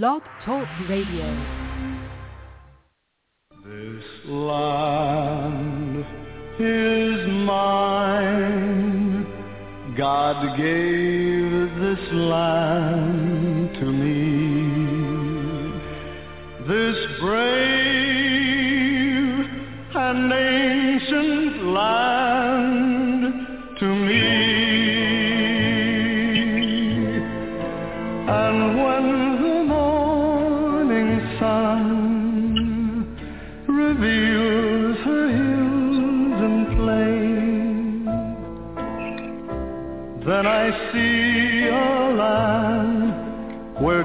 Blog Talk Radio. This land is mine. God gave this land to me. This brave and ancient land to me. Then I see a land where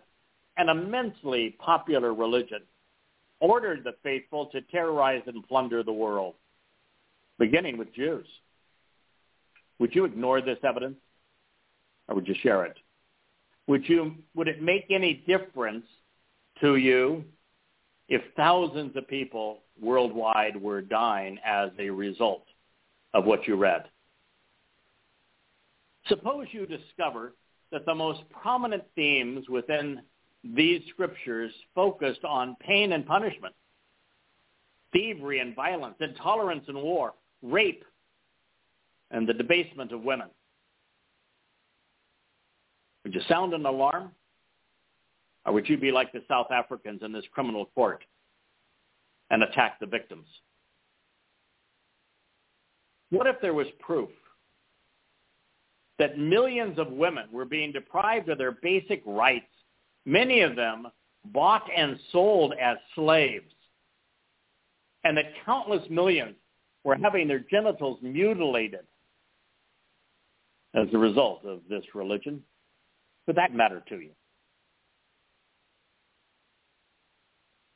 an immensely popular religion ordered the faithful to terrorize and plunder the world, beginning with Jews. Would you ignore this evidence, or would you share it? Would it make any difference to you if thousands of people worldwide were dying as a result of what you read. Suppose you discover that the most prominent themes within these scriptures focused on pain and punishment, thievery and violence, intolerance and war, rape, and the debasement of women. Would you sound an alarm? Or would you be like the South Africans in this criminal court and attack the victims? What if there was proof that millions of women were being deprived of their basic rights, many of them bought and sold as slaves, and that countless millions were having their genitals mutilated as a result of this religion? Would that matter to you?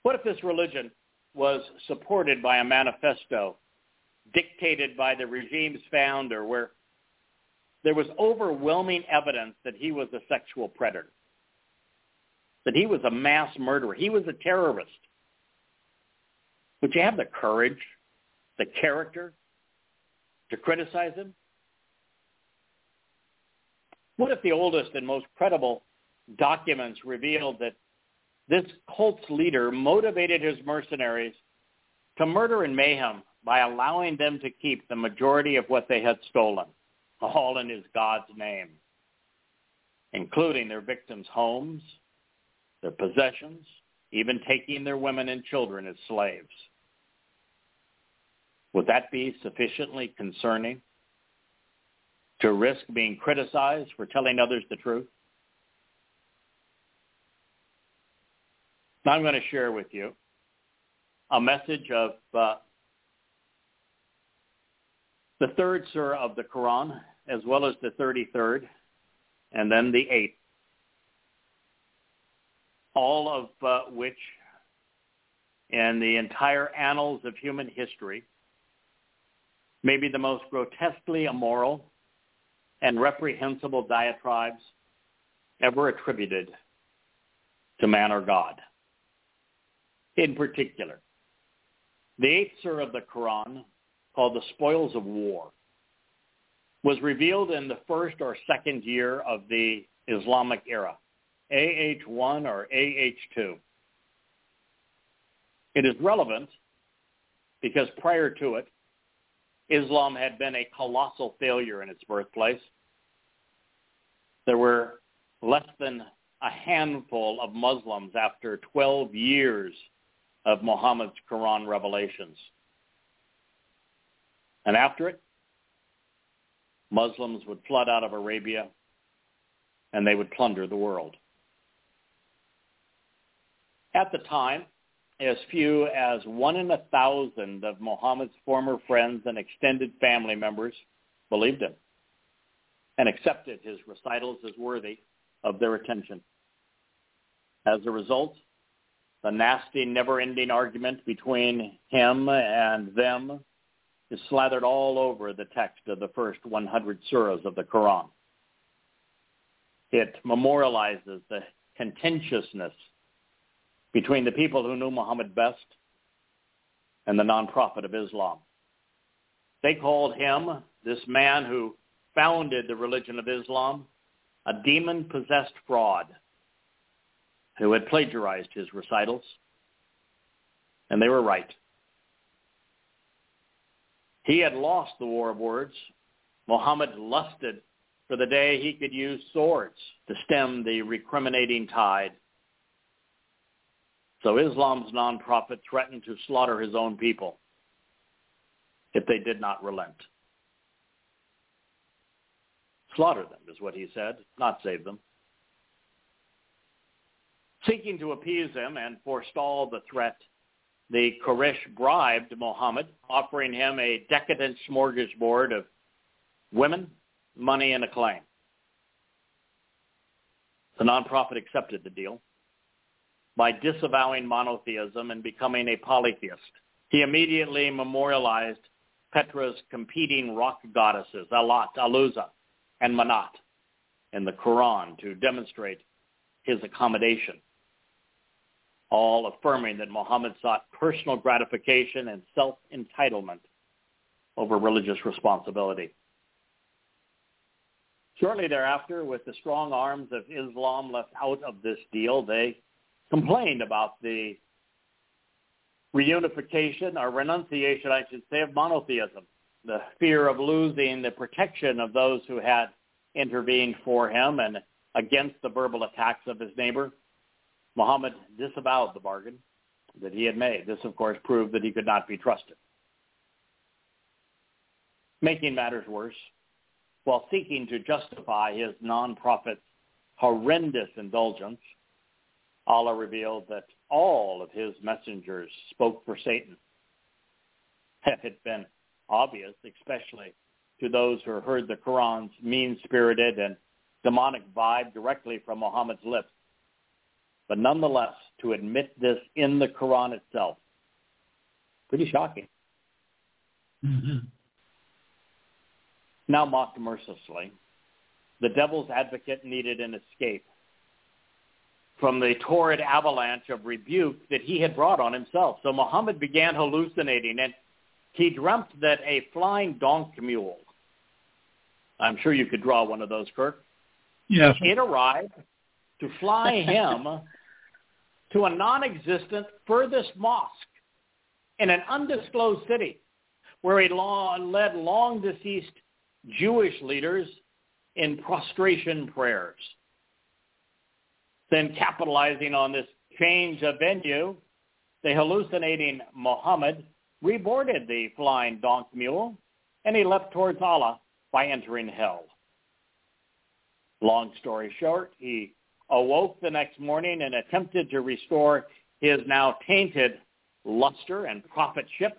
What if this religion was supported by a manifesto dictated by the regime's founder where there was overwhelming evidence that he was a sexual predator, that he was a mass murderer, he was a terrorist? Would you have the courage, the character to criticize him? What if the oldest and most credible documents revealed that this cult's leader motivated his mercenaries to murder and mayhem by allowing them to keep the majority of what they had stolen, all in his God's name, including their victims' homes, their possessions, even taking their women and children as slaves? Would that be sufficiently concerning to risk being criticized for telling others the truth? Now I'm going to share with you a message of the third surah of the Quran, as well as the 33rd, and then the 8th, all of which in the entire annals of human history may be the most grotesquely immoral and reprehensible diatribes ever attributed to man or God. In particular, the 8th surah of the Quran, called the Spoils of War, was revealed in the first or second year of the Islamic era, AH1 or AH2. It is relevant because prior to it, Islam had been a colossal failure in its birthplace. There were less than a handful of Muslims after 12 years of Muhammad's Quran revelations. And after it, Muslims would flood out of Arabia and they would plunder the world. At the time, as few as 1 in 1,000 of Muhammad's former friends and extended family members believed him and accepted his recitals as worthy of their attention. As a result, the nasty, never-ending argument between him and them is slathered all over the text of the first 100 surahs of the Quran. It memorializes the contentiousness between the people who knew Muhammad best and the non-prophet of Islam. They called him, this man who founded the religion of Islam, a demon-possessed fraud who had plagiarized his recitals, and they were right. He had lost the war of words. Muhammad lusted for the day he could use swords to stem the recriminating tide. So Islam's non-prophet threatened to slaughter his own people if they did not relent. Slaughter them is what he said, not save them. Seeking to appease him and forestall the threat, the Quraish bribed Muhammad, offering him a decadent smorgasbord of women, money, and acclaim. The non-prophet accepted the deal by disavowing monotheism and becoming a polytheist. He immediately memorialized Petra's competing rock goddesses, Alat, Aluza, and Manat, in the Quran to demonstrate his accommodation. all affirming that Muhammad sought personal gratification and self-entitlement over religious responsibility. Shortly thereafter, with the strong arms of Islam left out of this deal, they complained about the reunification, or renunciation, I should say, of monotheism, the fear of losing the protection of those who had intervened for him and against the verbal attacks of his neighbor. Muhammad disavowed the bargain that he had made. This, of course, proved that he could not be trusted. Making matters worse, while seeking to justify his non-profit's horrendous indulgence, Allah revealed that all of his messengers spoke for Satan. It had been obvious, especially to those who heard the Quran's mean-spirited and demonic vibe directly from Muhammad's lips. But nonetheless, to admit this in the Quran itself, pretty shocking. Mm-hmm. Now mocked mercilessly, the devil's advocate needed an escape from the torrid avalanche of rebuke that he had brought on himself. So Muhammad began hallucinating, and he dreamt that a flying donk mule, I'm sure you could draw one of those, Kirk, yes, it arrived to fly him to a non-existent furthest mosque in an undisclosed city where he led long-deceased Jewish leaders in prostration prayers. Then, capitalizing on this change of venue, the hallucinating Muhammad reboarded the flying donk mule, and he leapt towards Allah by entering hell. Long story short, he awoke the next morning and attempted to restore his now tainted luster and prophetship,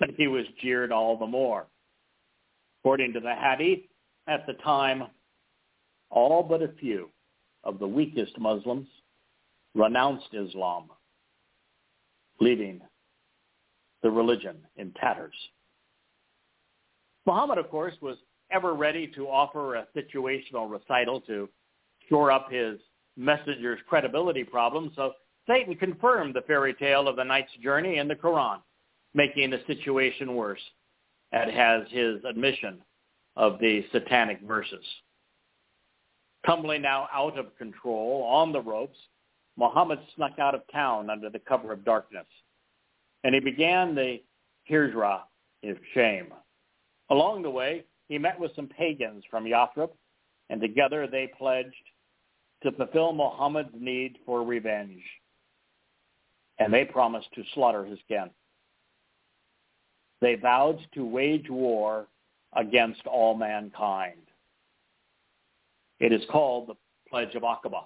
but he was jeered all the more. According to the Hadith, at the time, all but a few of the weakest Muslims renounced Islam, leaving the religion in tatters. Muhammad, of course, was ever ready to offer a situational recital to shore up his messenger's credibility problem, so Satan confirmed the fairy tale of the night's journey in the Quran, making the situation worse. That has his admission of the satanic verses. Tumbling now out of control, on the ropes, Muhammad snuck out of town under the cover of darkness, and he began the hijra of shame. Along the way, he met with some pagans from Yathrib, and together they pledged to fulfill Muhammad's need for revenge, and they promised to slaughter his kin. They vowed to wage war against all mankind. It is called the Pledge of Aqaba,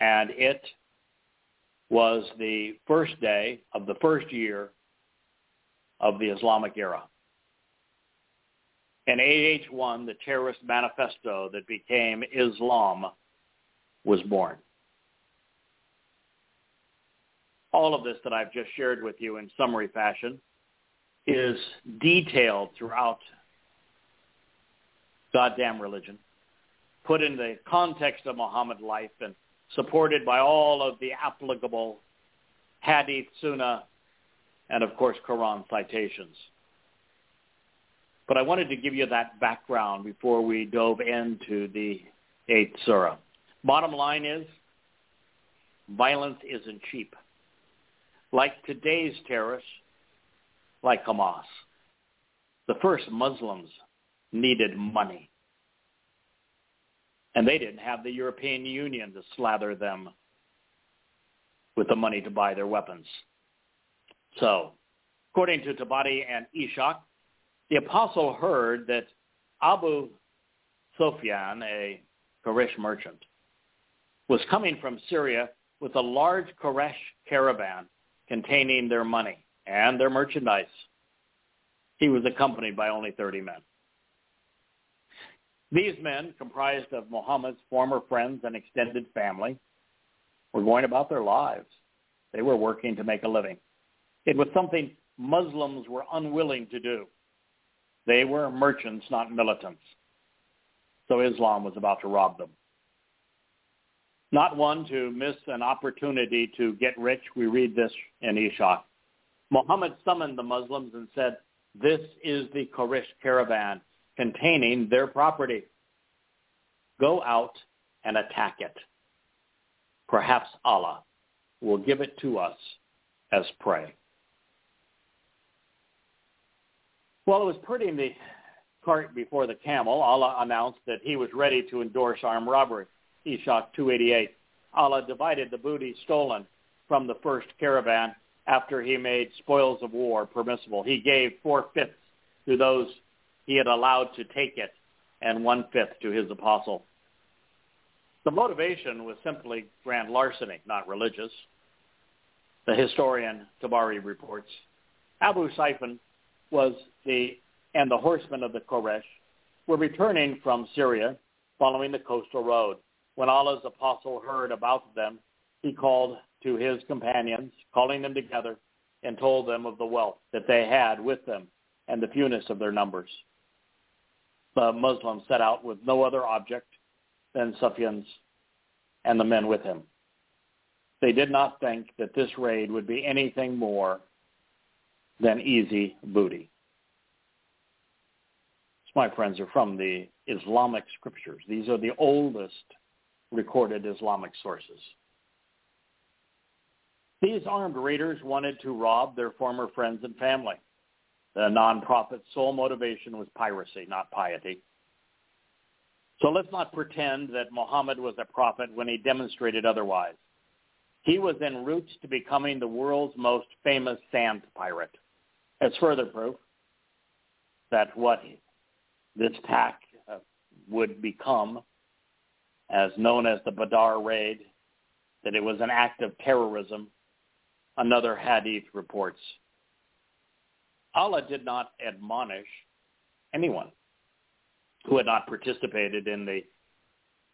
and it was the first day of the first year of the Islamic era. In 881, the terrorist manifesto that became Islam was born. All of this that I've just shared with you in summary fashion is detailed throughout goddamn religion, put in the context of Muhammad's life and supported by all of the applicable Hadith, Sunnah, and of course Quran citations. But I wanted to give you that background before we dove into the 8th surah. Bottom line is, violence isn't cheap. Like today's terrorists, like Hamas, the first Muslims needed money, and they didn't have the European Union to slather them with the money to buy their weapons. So, according to Tabari and Ishaq, the apostle heard that Abu Sufyan, a Quraish merchant, was coming from Syria with a large Quraish caravan containing their money and their merchandise. He was accompanied by only 30 men. These men, comprised of Muhammad's former friends and extended family, were going about their lives. They were working to make a living. It was something Muslims were unwilling to do. They were merchants, not militants. So Islam was about to rob them. Not one to miss an opportunity to get rich. We read this in Ishaq. Muhammad summoned the Muslims and said, "This is the Quraysh caravan containing their property. Go out and attack it. Perhaps Allah will give it to us as prey." Well, it was putting the cart before the camel. Allah announced that he was ready to endorse armed robbery. Ishaq 288. Allah divided the booty stolen from the first caravan after he made spoils of war permissible. He gave 4/5 to those he had allowed to take it and 1/5 to his apostle. The motivation was simply grand larceny, not religious. The historian Tabari reports, Abu Sufyan and the horsemen of the Quraysh were returning from Syria following the coastal road. When Allah's apostle heard about them, he called to his companions, calling them together, and told them of the wealth that they had with them and the fewness of their numbers. The Muslims set out with no other object than Sufyan's and the men with him. They did not think that this raid would be anything more than easy booty. So my friends, are from the Islamic scriptures. These are the oldest recorded Islamic sources. These armed raiders wanted to rob their former friends and family. The nonprofit's sole motivation was piracy, not piety. So let's not pretend that Muhammad was a prophet when he demonstrated otherwise. He was en route to becoming the world's most famous sand pirate. As further proof that what this pack would become, as known as the Badr raid, that it was an act of terrorism, another Hadith reports. Allah did not admonish anyone who had not participated in the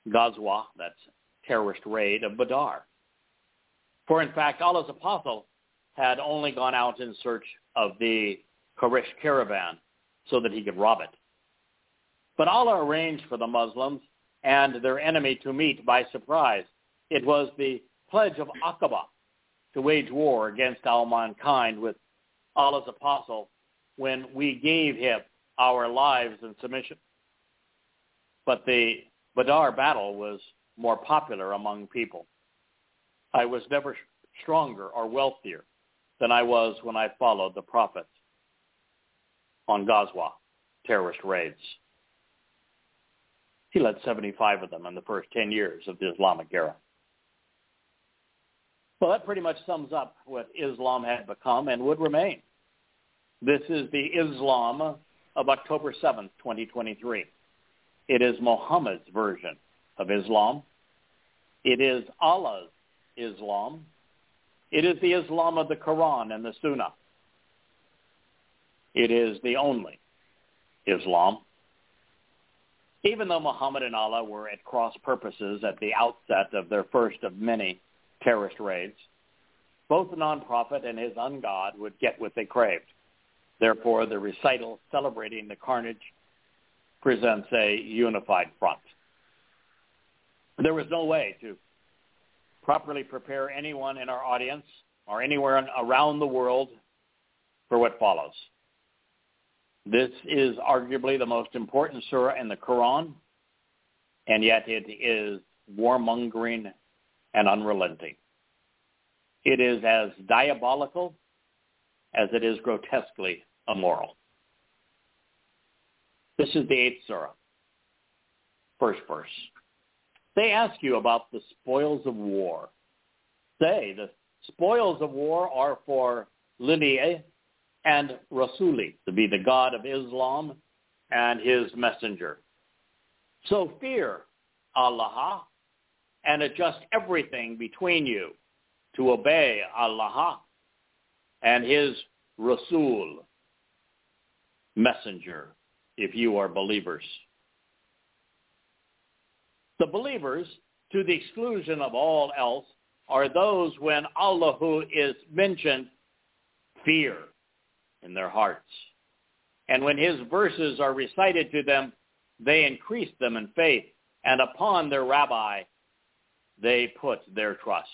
Ghazwa, that's terrorist raid of Badr. For in fact, Allah's apostle had only gone out in search of the Quraysh caravan so that he could rob it. But Allah arranged for the Muslims and their enemy to meet by surprise. It was the Pledge of Aqaba to wage war against all mankind with Allah's apostle when we gave him our lives in submission. But the Badr battle was more popular among people. I was never stronger or wealthier than I was when I followed the prophets on Ghazwa terrorist raids. He led 75 of them in the first 10 years of the Islamic era. Well, that pretty much sums up what Islam had become and would remain. This is the Islam of October 7th, 2023. It is Muhammad's version of Islam. It is Allah's Islam. It is the Islam of the Quran and the Sunnah. It is the only Islam. Even though Muhammad and Allah were at cross purposes at the outset of their first of many terrorist raids, both the nonprofit and his ungod would get what they craved. Therefore, the recital celebrating the carnage presents a unified front. There was no way to properly prepare anyone in our audience or anywhere around the world for what follows. This is arguably the most important surah in the Quran, and yet it is warmongering and unrelenting. It is as diabolical as it is grotesquely immoral. This is the 8th surah, first verse. They ask you about the spoils of war. Say, the spoils of war are for Lillahi and Rasuli, to be the God of Islam and his messenger. So fear Allah and adjust everything between you to obey Allah and his Rasul, messenger, if you are believers. The believers, to the exclusion of all else, are those when Allahu is mentioned, fear in their hearts. And when his verses are recited to them, they increase them in faith, and upon their rabbi they put their trust.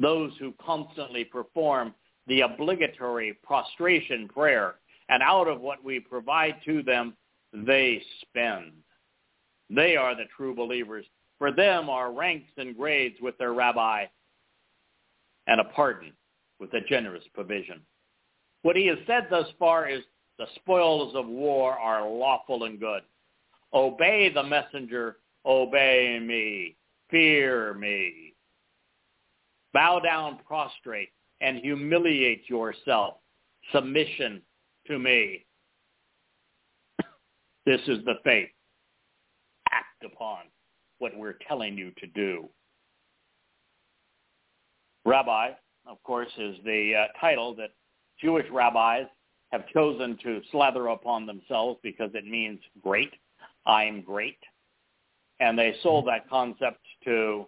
Those who constantly perform the obligatory prostration prayer, and out of what we provide to them, they spend. They are the true believers. For them are ranks and grades with their rabbi and a pardon with a generous provision. What he has said thus far is the spoils of war are lawful and good. Obey the messenger, obey me, fear me. Bow down, prostrate, and humiliate yourself. Submission to me. This is the faith. Act upon what we're telling you to do. Rabbi, of course, is the title that Jewish rabbis have chosen to slather upon themselves because it means great. I am great. And they sold that concept to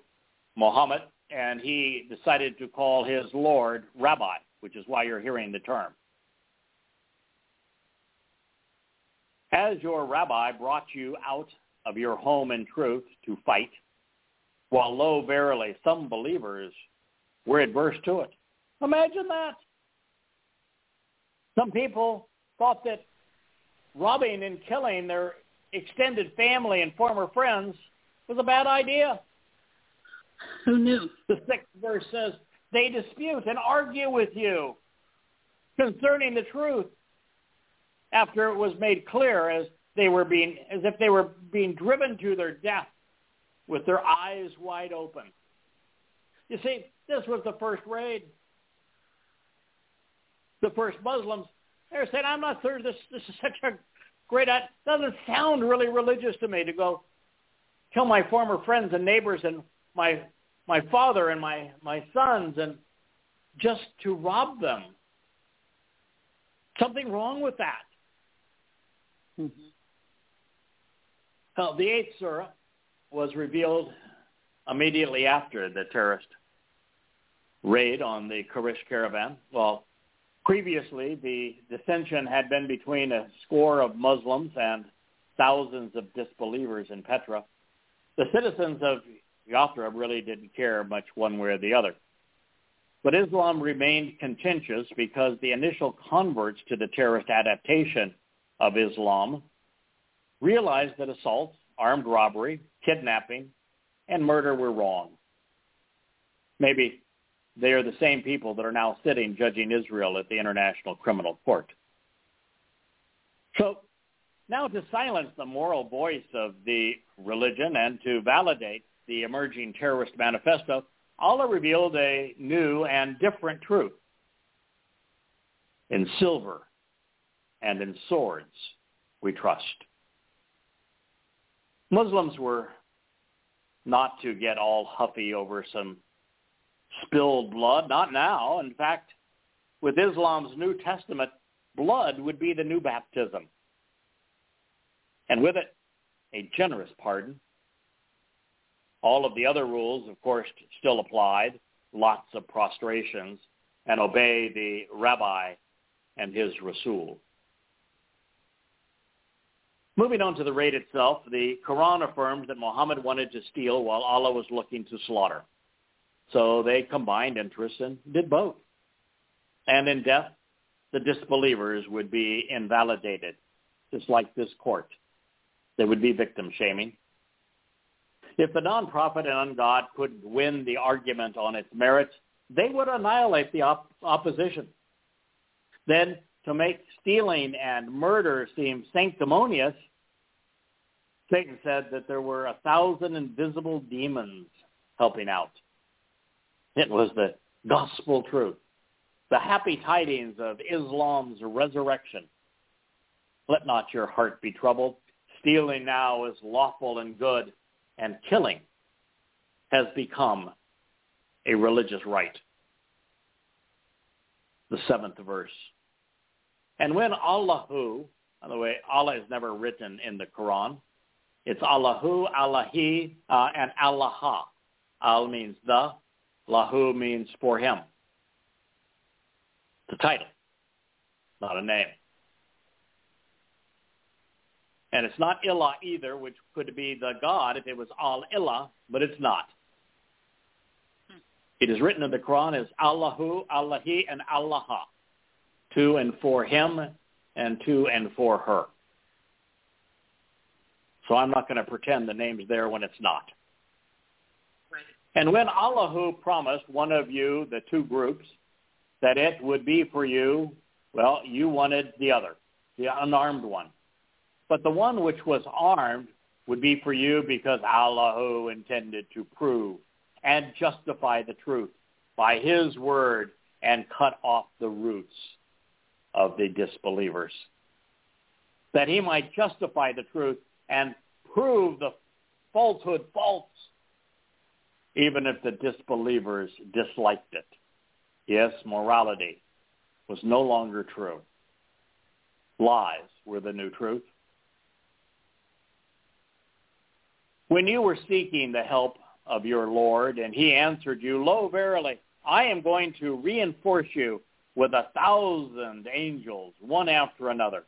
Muhammad, and he decided to call his Lord Rabbi, which is why you're hearing the term. As your rabbi brought you out of your home in truth to fight, while lo, verily, some believers were adverse to it. Imagine that. Some people thought that robbing and killing their extended family and former friends was a bad idea. Who knew? The 6th verse says, they dispute and argue with you concerning the truth after it was made clear as if they were being driven to their death with their eyes wide open. You see, this was the first raid. The first Muslims, they're saying, I'm not sure this is such a great idea. Doesn't sound really religious to me to go kill my former friends and neighbors and my father and my sons and just to rob them. Something wrong with that. Mm-hmm. The 8th surah was revealed immediately after the terrorist raid on the Quraish caravan. Well, previously, the dissension had been between a score of Muslims and thousands of disbelievers in Petra. The citizens of Yathrib really didn't care much one way or the other. But Islam remained contentious because the initial converts to the terrorist adaptation of Islam realized that assault, armed robbery, kidnapping, and murder were wrong. Maybe they are the same people that are now sitting judging Israel at the International Criminal Court. So now to silence the moral voice of the religion and to validate the emerging terrorist manifesto, Allah revealed a new and different truth. In silver and in swords we trust. Muslims were not to get all huffy over some spilled blood. Not now. In fact, with Islam's New Testament, blood would be the new baptism. And with it, a generous pardon. All of the other rules, of course, still applied. Lots of prostrations. And obey the rabbi and his Rasul. Moving on to the raid itself, the Quran affirms that Muhammad wanted to steal while Allah was looking to slaughter. So they combined interests and did both. And in death, the disbelievers would be invalidated, just like this court. There would be victim shaming. If the non-profit and ungod could win the argument on its merits, they would annihilate the opposition. Then, to make stealing and murder seem sanctimonious, Satan said that there were 1,000 invisible demons helping out. It was the gospel truth, the happy tidings of Islam's resurrection. Let not your heart be troubled. Stealing now is lawful and good, and killing has become a religious right. The 7th verse. And when Allahu, by the way, Allah is never written in the Quran. It's Allahu, Allahi, and Allaha. Al means the. Lahu means for him. It's a title, not a name. And it's not Ilah either, which could be the God if it was Al-Ilah, but it's not. It is written in the Quran as Allahu, Allahi, and Allaha, two and for him and two and for her. So I'm not going to pretend the name's there when it's not. Right. And when Allahu promised one of you, the two groups, that it would be for you, well, you wanted the other, the unarmed one. But the one which was armed would be for you because Allahu intended to prove and justify the truth by his word and cut off the roots of the disbelievers, that he might justify the truth and prove the falsehood false, even if the disbelievers disliked it. Yes, morality was no longer true. Lies were the new truth. When you were seeking the help of your Lord, and he answered you, lo, verily, I am going to reinforce you with 1,000 angels, one after another,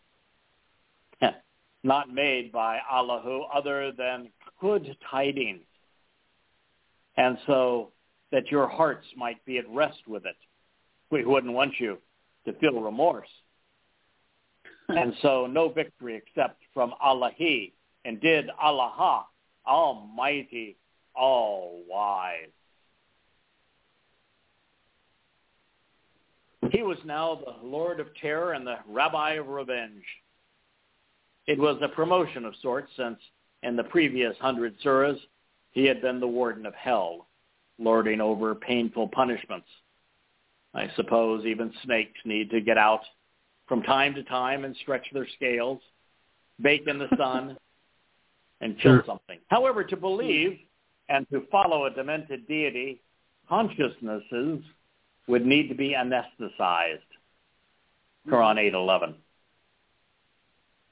not made by Allahu other than good tidings, and so that your hearts might be at rest with it. We wouldn't want you to feel remorse. And so no victory except from Allahi, and did Allaha, Almighty, all wise. He was now the Lord of Terror and the Rabbi of Revenge. It was a promotion of sorts, since in the previous 100 surahs, he had been the warden of hell, lording over painful punishments. I suppose even snakes need to get out from time to time and stretch their scales, bake in the sun, and kill something. However, to believe and to follow a demented deity, consciousnesses would need to be anesthetized. Quran 8:11.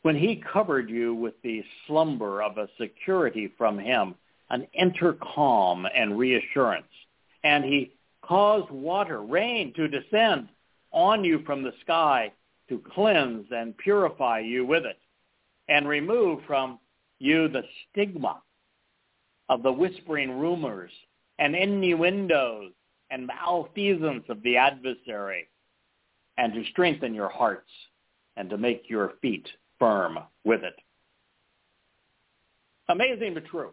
When he covered you with the slumber of a security from him, an inner calm and reassurance, and he caused water, rain, to descend on you from the sky to cleanse and purify you with it, and remove from you the stigma of the whispering rumors and innuendos and malfeasance of the adversary, and to strengthen your hearts and to make your feet firm with it. Amazing but true.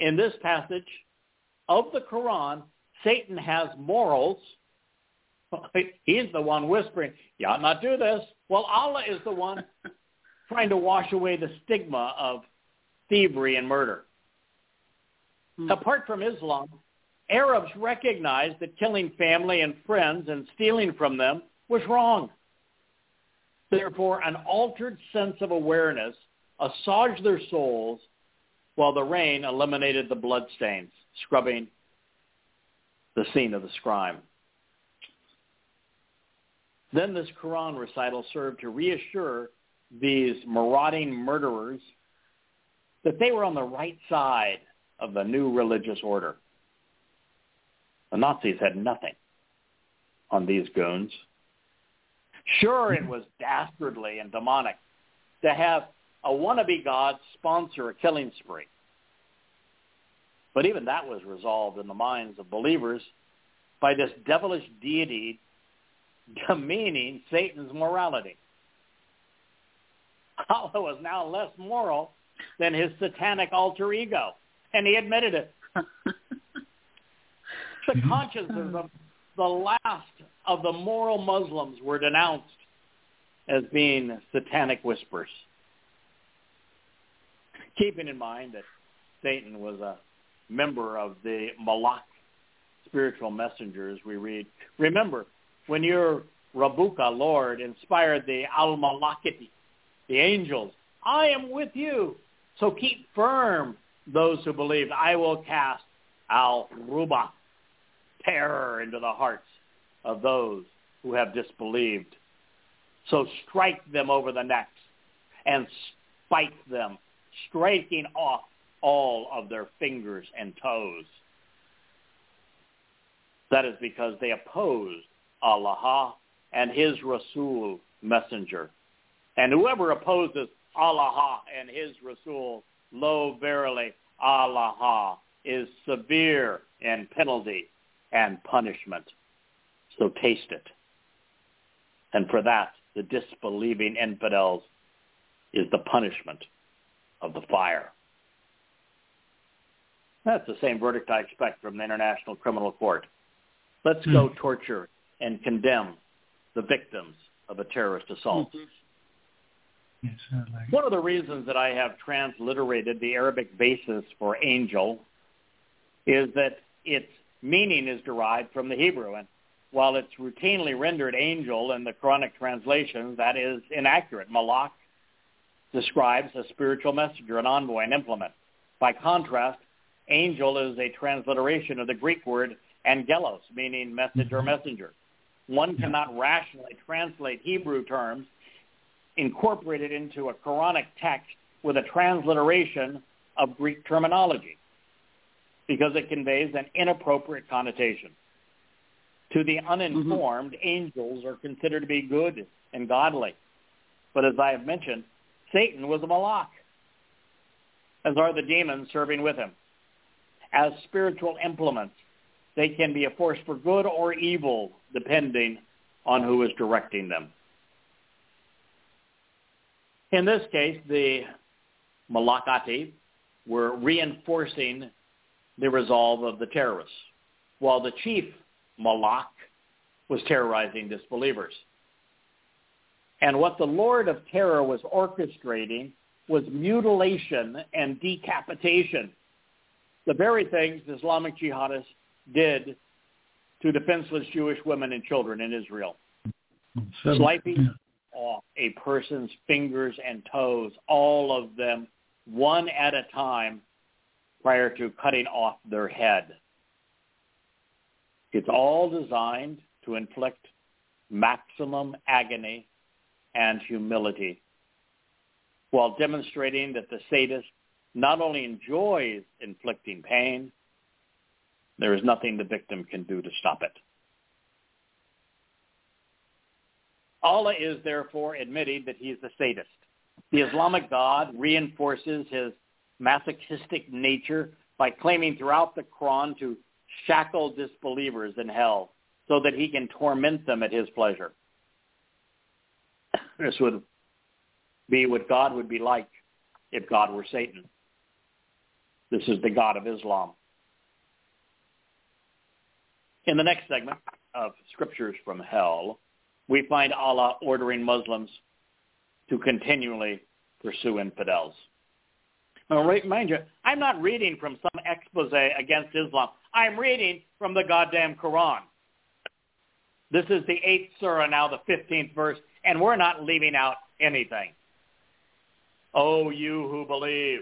In this passage of the Quran, Satan has morals. He's the one whispering, you ought not do this. Well, Allah is the one trying to wash away the stigma of thievery and murder. Apart from Islam, Arabs recognized that killing family and friends and stealing from them was wrong. Therefore, an altered sense of awareness assuaged their souls while the rain eliminated the bloodstains, scrubbing the scene of this crime. Then this Quran recital served to reassure these marauding murderers that they were on the right side of the new religious order. The Nazis had nothing on these goons. Sure, it was dastardly and demonic to have a wannabe god sponsor a killing spree. But even that was resolved in the minds of believers by this devilish deity demeaning Satan's morality. Allah was now less moral than his satanic alter ego, and he admitted it. The consciences of the last of the moral Muslims were denounced as being satanic whispers. Keeping in mind that Satan was a member of the Malak, spiritual messengers, we read, remember, when your Rabbuka, Lord, inspired the Al-Malakati, the angels, I am with you, so keep firm. Those who believe, I will cast al-ruba, terror, into the hearts of those who have disbelieved. So strike them over the necks and spike them, striking off all of their fingers and toes. That is because they opposed Allah and his Rasul messenger. And whoever opposes Allah and his Rasul, lo, verily, Allah is severe in penalty and punishment. So taste it. And for that, the disbelieving infidels is the punishment of the fire. That's the same verdict I expect from the International Criminal Court. Let's go torture and condemn the victims of a terrorist assault. Yes, one of the reasons that I have transliterated the Arabic basis for angel is that its meaning is derived from the Hebrew. And while it's routinely rendered angel in the Quranic translations, that is inaccurate. Malak describes a spiritual messenger, an envoy, an implement. By contrast, angel is a transliteration of the Greek word angelos, meaning message or messenger. One cannot rationally translate Hebrew terms incorporated into a Quranic text with a transliteration of Greek terminology because it conveys an inappropriate connotation. To the uninformed, angels are considered to be good and godly. But as I have mentioned, Satan was a malak, as are the demons serving with him. As spiritual implements, they can be a force for good or evil, depending on who is directing them. In this case, the Malakati were reinforcing the resolve of the terrorists, while the chief Malak was terrorizing disbelievers. And what the Lord of Terror was orchestrating was mutilation and decapitation, the very things the Islamic jihadists did to defenseless Jewish women and children in Israel. Slicing off a person's fingers and toes, all of them, one at a time, prior to cutting off their head. It's all designed to inflict maximum agony and humility, while demonstrating that the sadist not only enjoys inflicting pain, there is nothing the victim can do to stop it. Allah is therefore admitting that he is the sadist. The Islamic God reinforces his masochistic nature by claiming throughout the Quran to shackle disbelievers in hell so that he can torment them at his pleasure. This would be what God would be like if God were Satan. This is the God of Islam. In the next segment of Scriptures from Hell, we find Allah ordering Muslims to continually pursue infidels. Now, mind you, I'm not reading from some expose against Islam. I'm reading from the goddamn Quran. This is the 8th surah, now the 15th verse, and we're not leaving out anything. Oh, you who believe,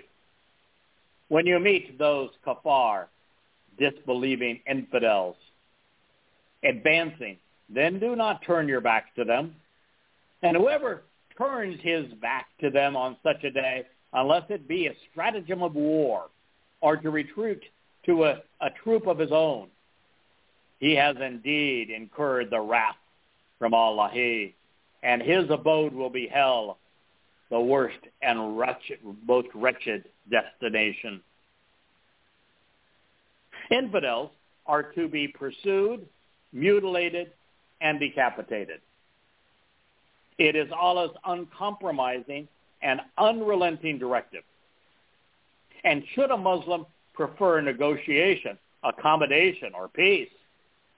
when you meet those kafar, disbelieving infidels, advancing, then do not turn your back to them. And whoever turns his back to them on such a day, unless it be a stratagem of war or to retreat to a troop of his own, he has indeed incurred the wrath from Allah, and his abode will be hell, the worst and most wretched destination. Infidels are to be pursued, mutilated, and decapitated. It is Allah's uncompromising and unrelenting directive. And should a Muslim prefer negotiation, accommodation, or peace,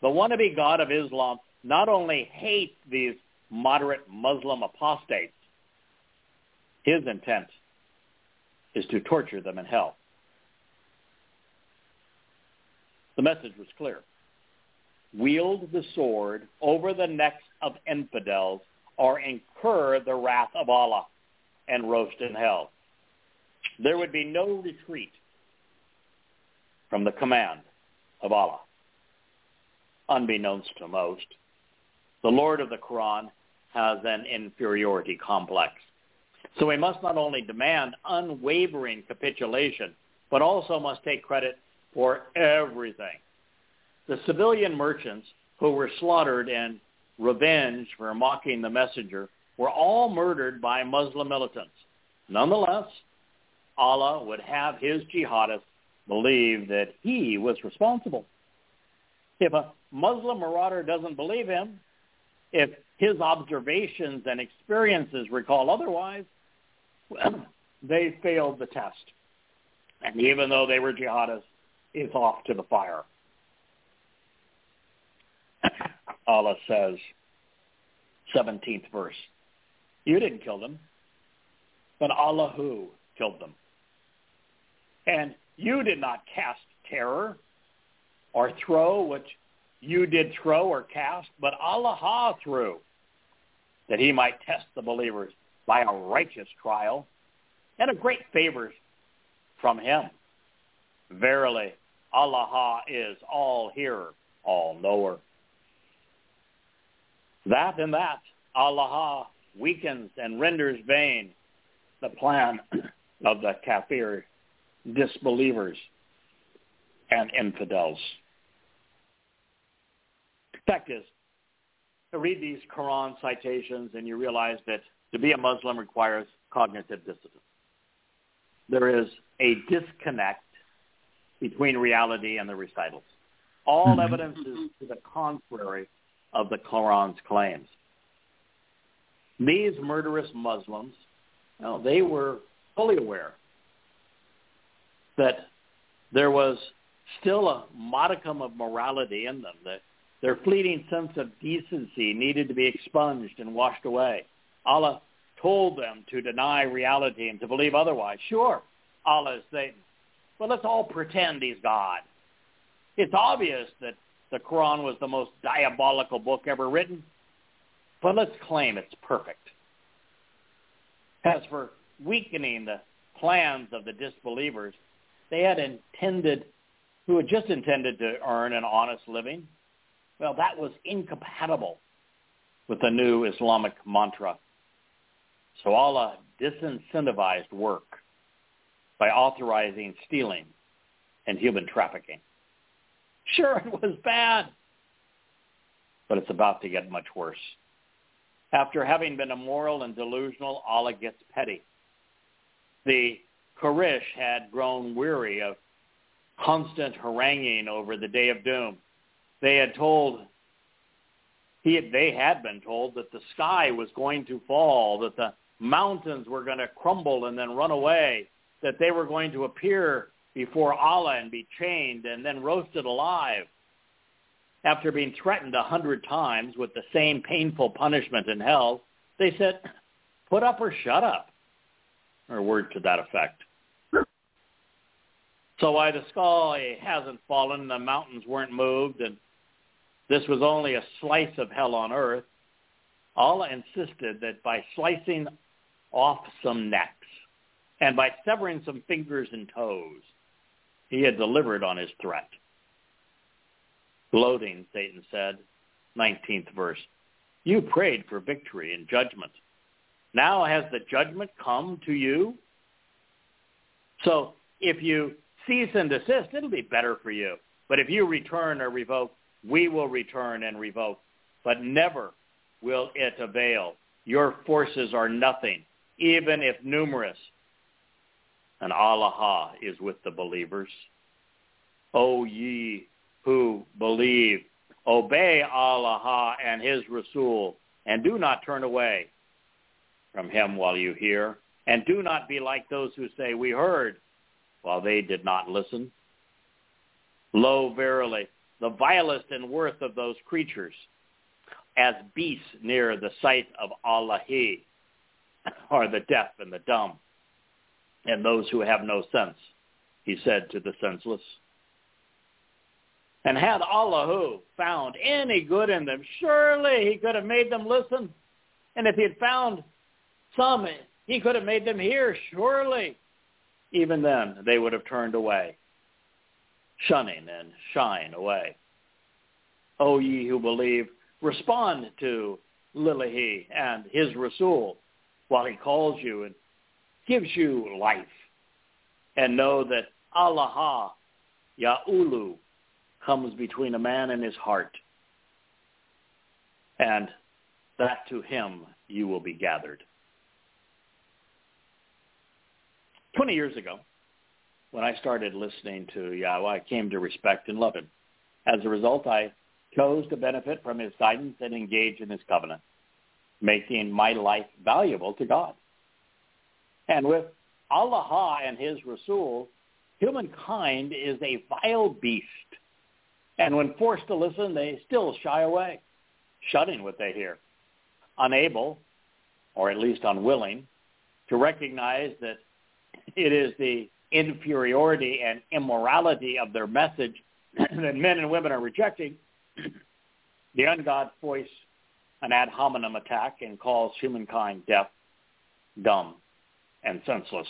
the wannabe God of Islam not only hates these moderate Muslim apostates, his intent is to torture them in hell. The message was clear. Wield the sword over the necks of infidels or incur the wrath of Allah and roast in hell. There would be no retreat from the command of Allah. Unbeknownst to most, the Lord of the Quran has an inferiority complex. So we must not only demand unwavering capitulation, but also must take credit for everything. The civilian merchants who were slaughtered in revenge for mocking the messenger were all murdered by Muslim militants Nonetheless, Allah would have his jihadists believe that he was responsible. If a Muslim marauder doesn't believe him, if his observations and experiences recall otherwise, well, they failed the test. And even though they were jihadists, it's off to the fire. Allah says, 17th verse, you didn't kill them, but Allahu killed them. And you did not cast terror or throw what you did throw or cast, but Allah threw, that he might test the believers by a righteous trial and a great favor from him. Verily, Allah is all-hearer, all-knower. That and that, Allah weakens and renders vain the plan of the kafir, disbelievers, and infidels. The fact is, to read these Quran citations and you realize that to be a Muslim requires cognitive dissonance. There is a disconnect between reality and the recitals. All evidence is to the contrary of the Quran's claims. These murderous Muslims, well, they were fully aware that there was still a modicum of morality in them, that their fleeting sense of decency needed to be expunged and washed away. Allah told them to deny reality and to believe otherwise. Sure, Allah is Satan. But let's all pretend he's God. It's obvious that the Quran was the most diabolical book ever written, but let's claim it's perfect. As for weakening the plans of the disbelievers, who had just intended to earn an honest living, well, that was incompatible with the new Islamic mantra. So Allah disincentivized work by authorizing stealing and human trafficking. Sure, it was bad, but it's about to get much worse. After having been immoral and delusional, Allah gets petty. The Quraish had grown weary of constant haranguing over the day of doom. They had been told that the sky was going to fall, that the mountains were going to crumble and then run away, that they were going to appear before Allah and be chained and then roasted alive. After being threatened 100 times with the same painful punishment in hell, they said, put up or shut up, or a word to that effect. So why the sky hasn't fallen, the mountains weren't moved, and this was only a slice of hell on earth, Allah insisted that by slicing off some necks and by severing some fingers and toes, he had delivered on his threat. Gloating, Satan said, 19th verse, you prayed for victory and judgment. Now has the judgment come to you? So if you cease and desist, it'll be better for you. But if you return or revoke, we will return and revoke. But never will it avail. Your forces are nothing, even if numerous. And Allah is with the believers. O ye who believe, obey Allah and his Rasul, and do not turn away from him while you hear, and do not be like those who say, we heard, while they did not listen. Lo, verily, the vilest and worst of those creatures, as beasts near the sight of Allahi, are the deaf and the dumb, and those who have no sense, he said to the senseless. And had Allahu found any good in them, surely he could have made them listen. And if he had found some, he could have made them hear, surely. Even then, they would have turned away, shunning and shying away. O ye who believe, respond to Lillahi and his Rasul while he calls you and gives you life. And know that Allah, Ya'ulu, comes between a man and his heart. And that to him you will be gathered. 20 years ago, when I started listening to Yahweh, I came to respect and love him. As a result, I chose to benefit from his guidance and engage in his covenant, making my life valuable to God. And with Allah and his Rasul, humankind is a vile beast. And when forced to listen, they still shy away, shunning what they hear, unable, or at least unwilling, to recognize that it is the inferiority and immorality of their message that men and women are rejecting. The ungod voice an ad hominem attack and calls humankind deaf, dumb, and senseless.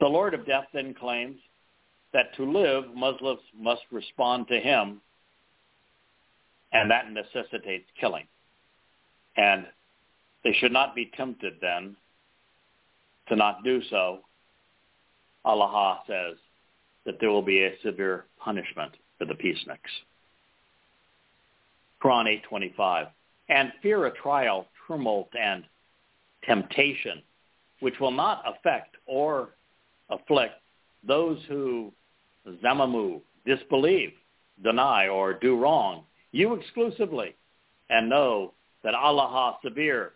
The Lord of Death then claims that to live, Muslims must respond to him, and that necessitates killing. And they should not be tempted then to not do so. Allah says that there will be a severe punishment for the peaceniks. Quran 8:25, and fear a trial, tumult, and temptation, which will not affect or afflict those who zamamu, disbelieve, deny, or do wrong, you exclusively, and know that Allah severe,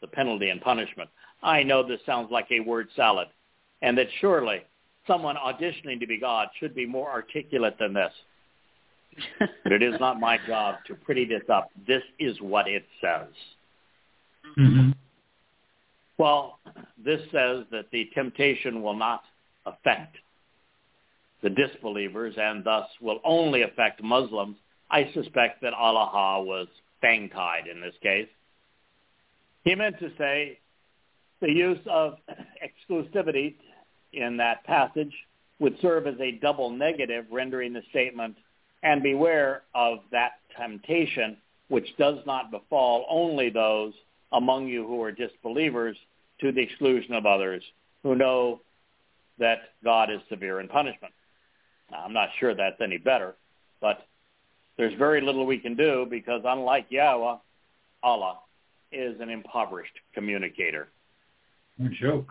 the penalty and punishment. I know this sounds like a word salad, and that surely someone auditioning to be God should be more articulate than this. But it is not my job to pretty this up. This is what it says. Mm-hmm. Well, this says that the temptation will not affect the disbelievers and thus will only affect Muslims. I suspect that Allah was fang-tied in this case. He meant to say the use of exclusivity in that passage would serve as a double negative, rendering the statement, and beware of that temptation, which does not befall only those among you who are disbelievers, to the exclusion of others who know that God is severe in punishment. Now, I'm not sure that's any better, but there's very little we can do because unlike Yahweh, Allah is an impoverished communicator. A joke.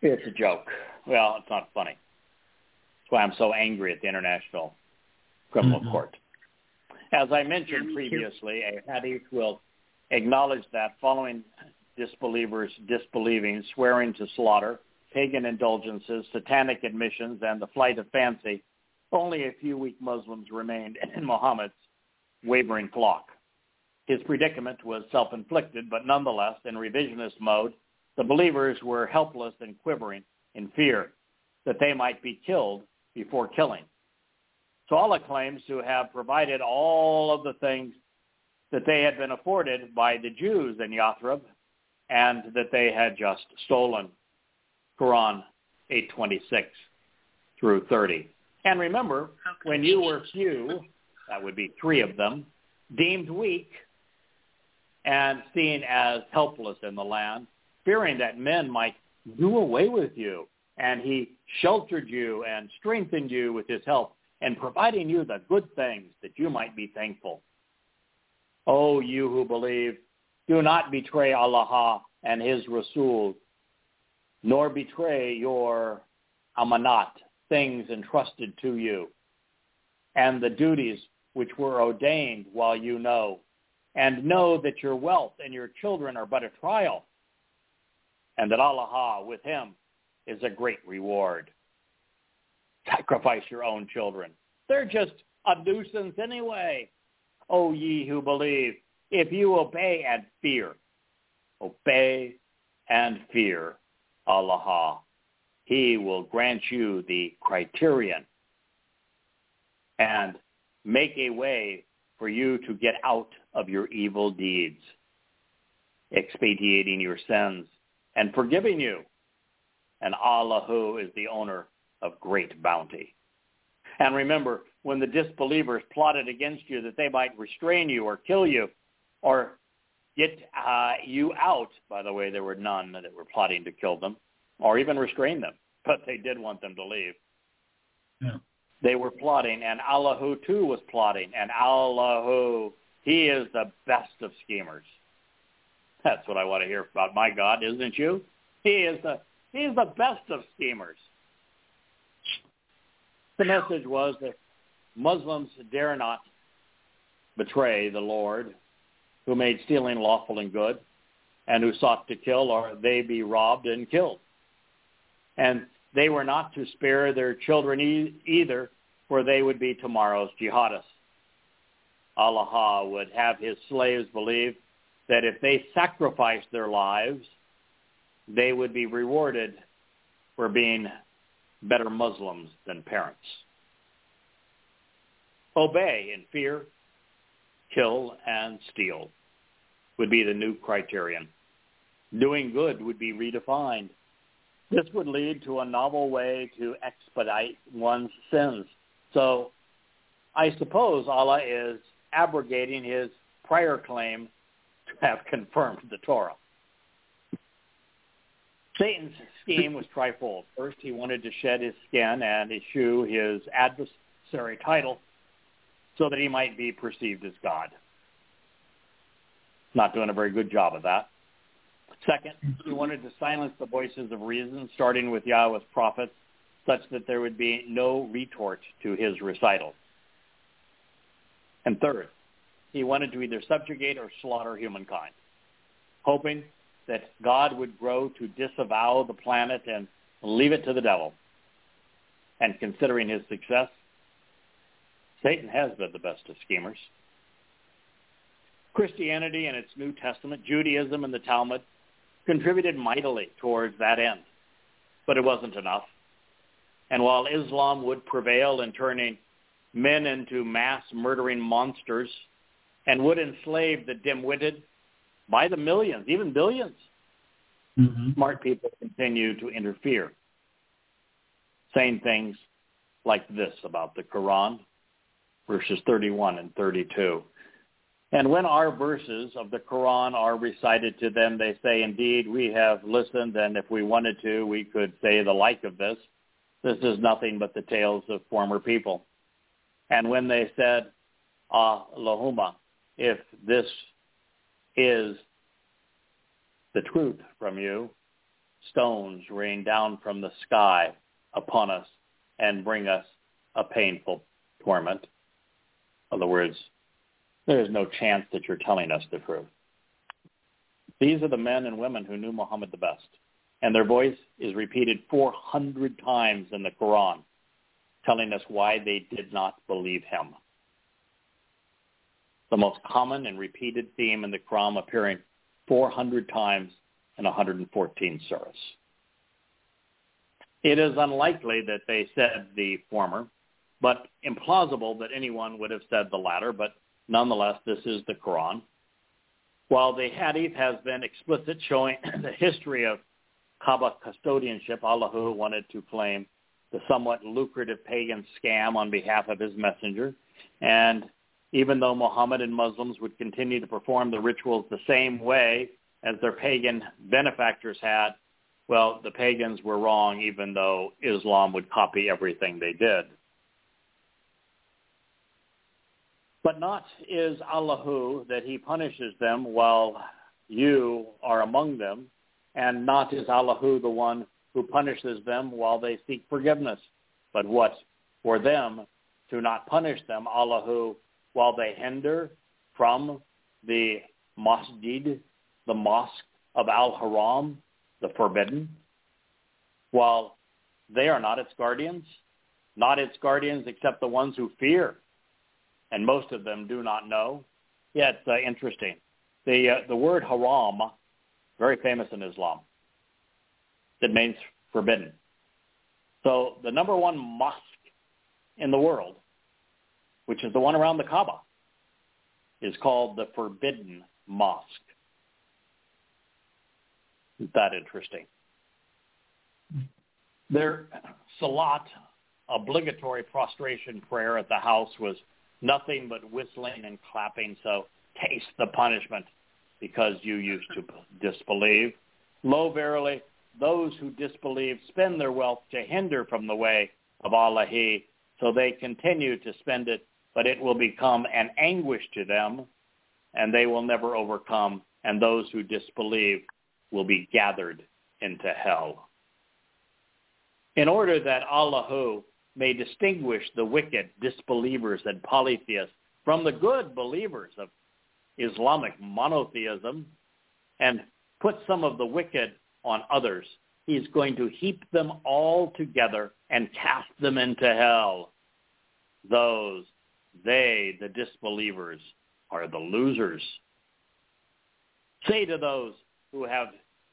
It's a joke. Well, it's not funny. That's why I'm so angry at the International Criminal Court. As I mentioned previously, a hadith will acknowledge that following disbelievers disbelieving, swearing to slaughter, pagan indulgences, satanic admissions, and the flight of fancy, only a few weak Muslims remained in Muhammad's wavering flock. His predicament was self-inflicted, but nonetheless, in revisionist mode, the believers were helpless and quivering in fear that they might be killed before killing. So Allah claims to have provided all of the things that they had been afforded by the Jews in Yathrib and that they had just stolen. Quran 8:26 through 30. And remember, when you were few, that would be three of them, deemed weak and seen as helpless in the land, fearing that men might do away with you, and he sheltered you and strengthened you with his help and providing you the good things that you might be thankful. O you who believe, do not betray Allah and his Rasul, nor betray your amanat, things entrusted to you, and the duties which were ordained while you know, and know that your wealth and your children are but a trial, and that Allah with him is a great reward. Sacrifice your own children. They're just a nuisance anyway. O ye who believe, if you obey and fear Allah, he will grant you the criterion and make a way for you to get out of your evil deeds, expiating your sins and forgiving you. And Allah who is the owner of great bounty. And remember, when the disbelievers plotted against you that they might restrain you or kill you or get you out, by the way, there were none that were plotting to kill them or even restrain them, but they did want them to leave. Yeah. They were plotting, and Allah too was plotting, and Allah, he is the best of schemers. That's what I want to hear about my God, isn't you? He is the best of schemers. The message was that Muslims dare not betray the Lord, who made stealing lawful and good, and who sought to kill, or they be robbed and killed. And they were not to spare their children either, for they would be tomorrow's jihadists. Allah would have his slaves believe that if they sacrificed their lives, they would be rewarded for being better Muslims than parents. Obey in fear, kill, and steal would be the new criterion. Doing good would be redefined. This would lead to a novel way to expedite one's sins. So I suppose Allah is abrogating his prior claim to have confirmed the Torah. Satan's scheme was trifold. First, he wanted to shed his skin and eschew his adversary title so that he might be perceived as God. Not doing a very good job of that. Second, he wanted to silence the voices of reason, starting with Yahweh's prophets, such that there would be no retort to his recital. And third, he wanted to either subjugate or slaughter humankind, hoping that God would grow to disavow the planet and leave it to the devil. And considering his success, Satan has been the best of schemers. Christianity and its New Testament, Judaism and the Talmud contributed mightily towards that end, but it wasn't enough. And while Islam would prevail in turning men into mass-murdering monsters and would enslave the dim-witted by the millions, even billions, smart people continue to interfere, saying things like this about the Quran, verses 31 and 32. And when our verses of the Quran are recited to them, they say, indeed, we have listened, and if we wanted to, we could say the like of this. This is nothing but the tales of former people. And when they said, Allahumma, if this is the truth from you, stones rain down from the sky upon us and bring us a painful torment. In other words, there is no chance that you're telling us the truth. These are the men and women who knew Muhammad the best, and their voice is repeated 400 times in the Quran, telling us why they did not believe him. The most common and repeated theme in the Quran appearing 400 times in 114 surahs. It is unlikely that they said the former, but implausible that anyone would have said the latter, but nonetheless, this is the Quran. While the Hadith has been explicit, showing the history of Kaaba custodianship, Allah wanted to claim the somewhat lucrative pagan scam on behalf of his messenger. And even though Muhammad and Muslims would continue to perform the rituals the same way as their pagan benefactors had, well, the pagans were wrong, even though Islam would copy everything they did. But not is Allahu that he punishes them while you are among them, and not is Allahu the one who punishes them while they seek forgiveness. But what for them to not punish them, Allahu, while they hinder from the masjid, the mosque of Al-Haram, the forbidden, while they are not its guardians except the ones who fear. And most of them do not know. Yeah, it's interesting. The word haram, very famous in Islam, that means forbidden. So the number one mosque in the world, which is the one around the Kaaba, is called the Forbidden Mosque. Isn't that interesting? Their salat, obligatory prostration prayer at the house, was nothing but whistling and clapping, so taste the punishment because you used to disbelieve. Lo, verily, those who disbelieve spend their wealth to hinder from the way of Allah, so they continue to spend it, but it will become an anguish to them, and they will never overcome, and those who disbelieve will be gathered into hell, in order that Allah may distinguish the wicked disbelievers and polytheists from the good believers of Islamic monotheism and put some of the wicked on others. He's going to heap them all together and cast them into hell. They, the disbelievers, are the losers. Say to those who have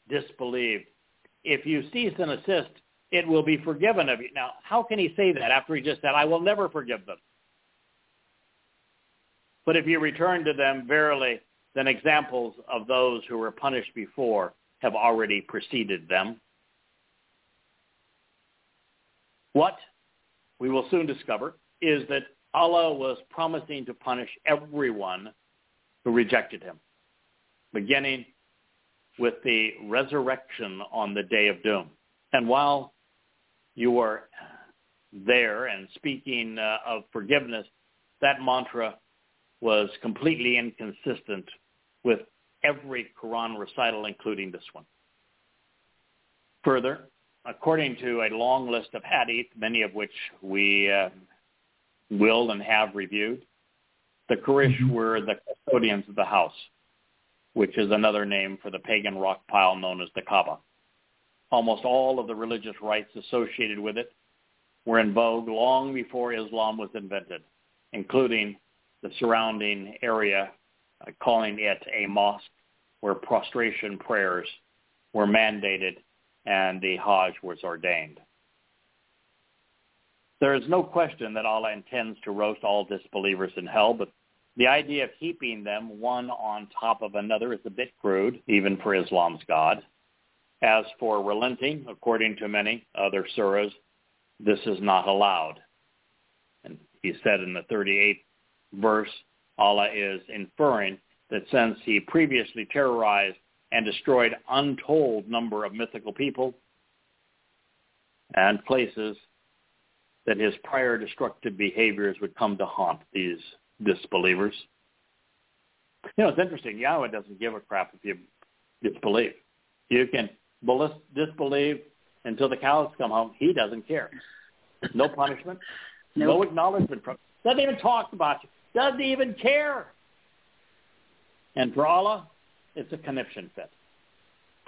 disbelieved, if you cease and assist, it will be forgiven of you. Now, how can he say that after he just said, I will never forgive them? But if you return to them, verily, then examples of those who were punished before have already preceded them. What we will soon discover is that Allah was promising to punish everyone who rejected him, beginning with the resurrection on the day of doom. And while you were there and speaking of forgiveness, that mantra was completely inconsistent with every Quran recital, including this one. Further, according to a long list of hadith, many of which we will and have reviewed, the Quraysh were the custodians of the house, which is another name for the pagan rock pile known as the Kaaba. Almost all of the religious rites associated with it were in vogue long before Islam was invented, including the surrounding area, calling it a mosque, where prostration prayers were mandated and the Hajj was ordained. There is no question that Allah intends to roast all disbelievers in hell, but the idea of heaping them one on top of another is a bit crude, even for Islam's God. As for relenting, according to many other surahs, this is not allowed. And he said in the 38th verse, Allah is inferring that since he previously terrorized and destroyed untold number of mythical people and places, that his prior destructive behaviors would come to haunt these disbelievers. You know, it's interesting. Yahweh doesn't give a crap if you disbelieve. You can disbelieve until the cows come home. He doesn't care. No punishment. No acknowledgement from him. Doesn't even talk about you. Doesn't even care. And for Allah, it's a conniption fit.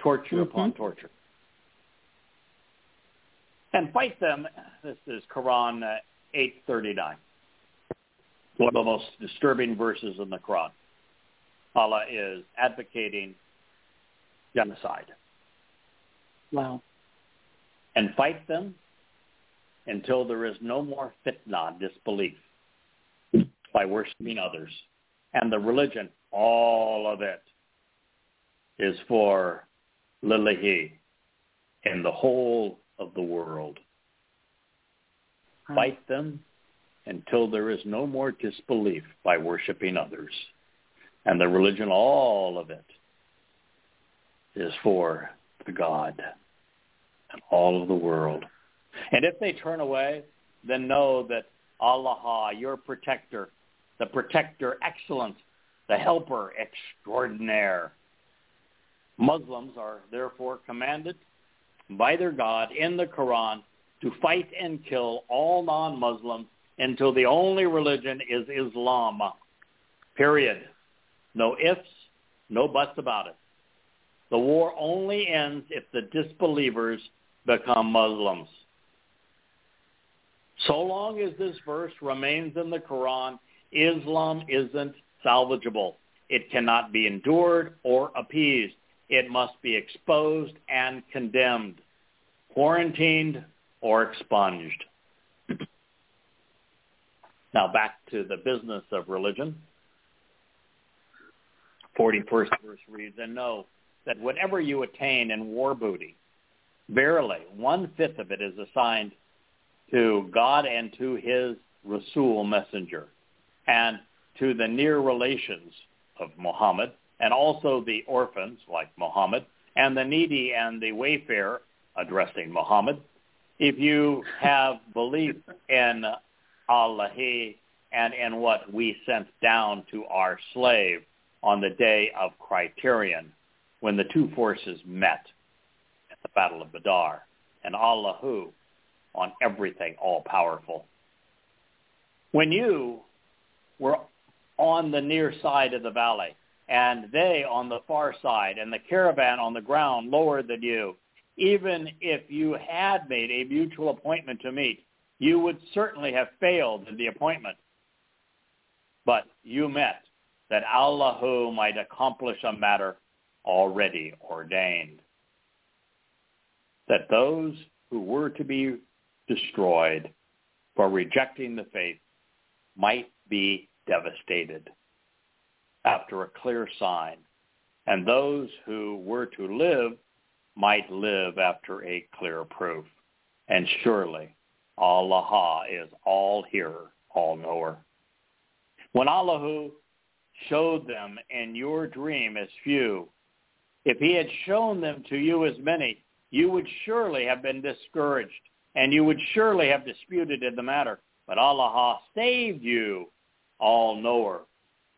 Torture upon torture. And fight them. This is Quran 8:39. One of the most disturbing verses in the Quran. Allah is advocating genocide. Wow. And fight them until there is no more fitna, disbelief, by worshiping others. And the religion, all of it, is for lillahi in the whole of the world. Wow. Fight them until there is no more disbelief by worshiping others. And the religion, all of it, is for the God and all of the world. And if they turn away, then know that Allah, your protector, the protector excellent, the helper extraordinaire. Muslims are therefore commanded by their God in the Quran to fight and kill all non-Muslims until the only religion is Islam. Period. No ifs, no buts about it. The war only ends if the disbelievers become Muslims. So long as this verse remains in the Quran, Islam isn't salvageable. It cannot be endured or appeased. It must be exposed and condemned, quarantined or expunged. Now back to the business of religion. 41st verse reads, and know that whatever you attain in war booty, verily 1/5 of it is assigned to God and to his Rasul messenger and to the near relations of Muhammad and also the orphans like Muhammad and the needy and the wayfarer addressing Muhammad. If you have belief in Allah and in what we sent down to our slave on the day of criterion, when the two forces met, the Battle of Badr, and Allah who, on everything all-powerful. When you were on the near side of the valley, and they on the far side, and the caravan on the ground lower than you, even if you had made a mutual appointment to meet, you would certainly have failed in the appointment. But you met that Allah who might accomplish a matter already ordained, that those who were to be destroyed for rejecting the faith might be devastated after a clear sign, and those who were to live might live after a clear proof. And surely Allah is all-hearer, all-knower. When Allah showed them in your dream as few, if he had shown them to you as many, you would surely have been discouraged, and you would surely have disputed in the matter. But Allah saved you, all-knower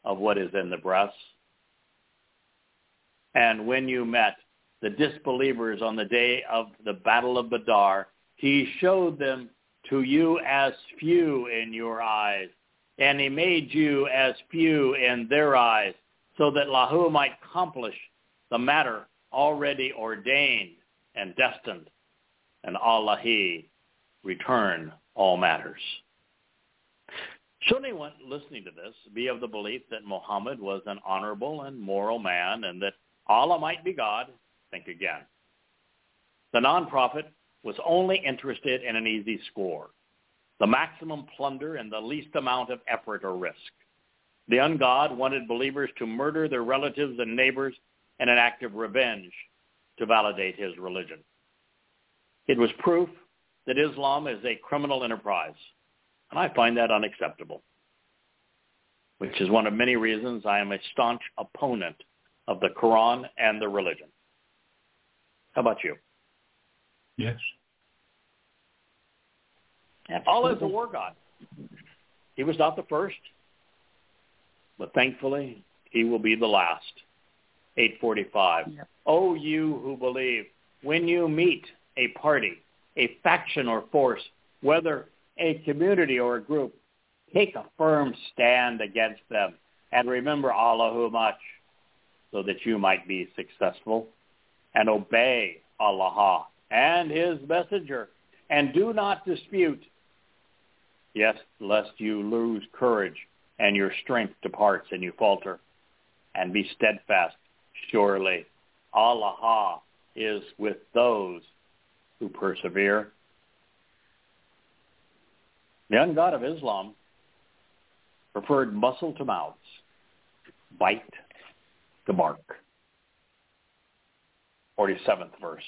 of what is in the breasts. And when you met the disbelievers on the day of the Battle of Badr, he showed them to you as few in your eyes, and he made you as few in their eyes, so that Lahu might accomplish the matter already ordained and destined, and Allah he return all matters. Should anyone listening to this be of the belief that Muhammad was an honorable and moral man and that Allah might be God, think again. The nonprofit was only interested in an easy score, the maximum plunder and the least amount of effort or risk. The ungod wanted believers to murder their relatives and neighbors in an act of revenge to validate his religion. It was proof that Islam is a criminal enterprise, and I find that unacceptable, which is one of many reasons I am a staunch opponent of the Quran and the religion. How about you? Yes. Absolutely. Allah is a war god. He was not the first, but thankfully he will be the last. 8:45. Yep. O you who believe, when you meet a party, a faction or force, whether a community or a group, take a firm stand against them and remember Allah who much, so that you might be successful, and obey Allah and his messenger, and do not dispute, yes, lest you lose courage and your strength departs and you falter, and be steadfast. Surely Allah is with those who persevere. The ungod of Islam preferred muscle to mouths, bite to bark. 47th verse.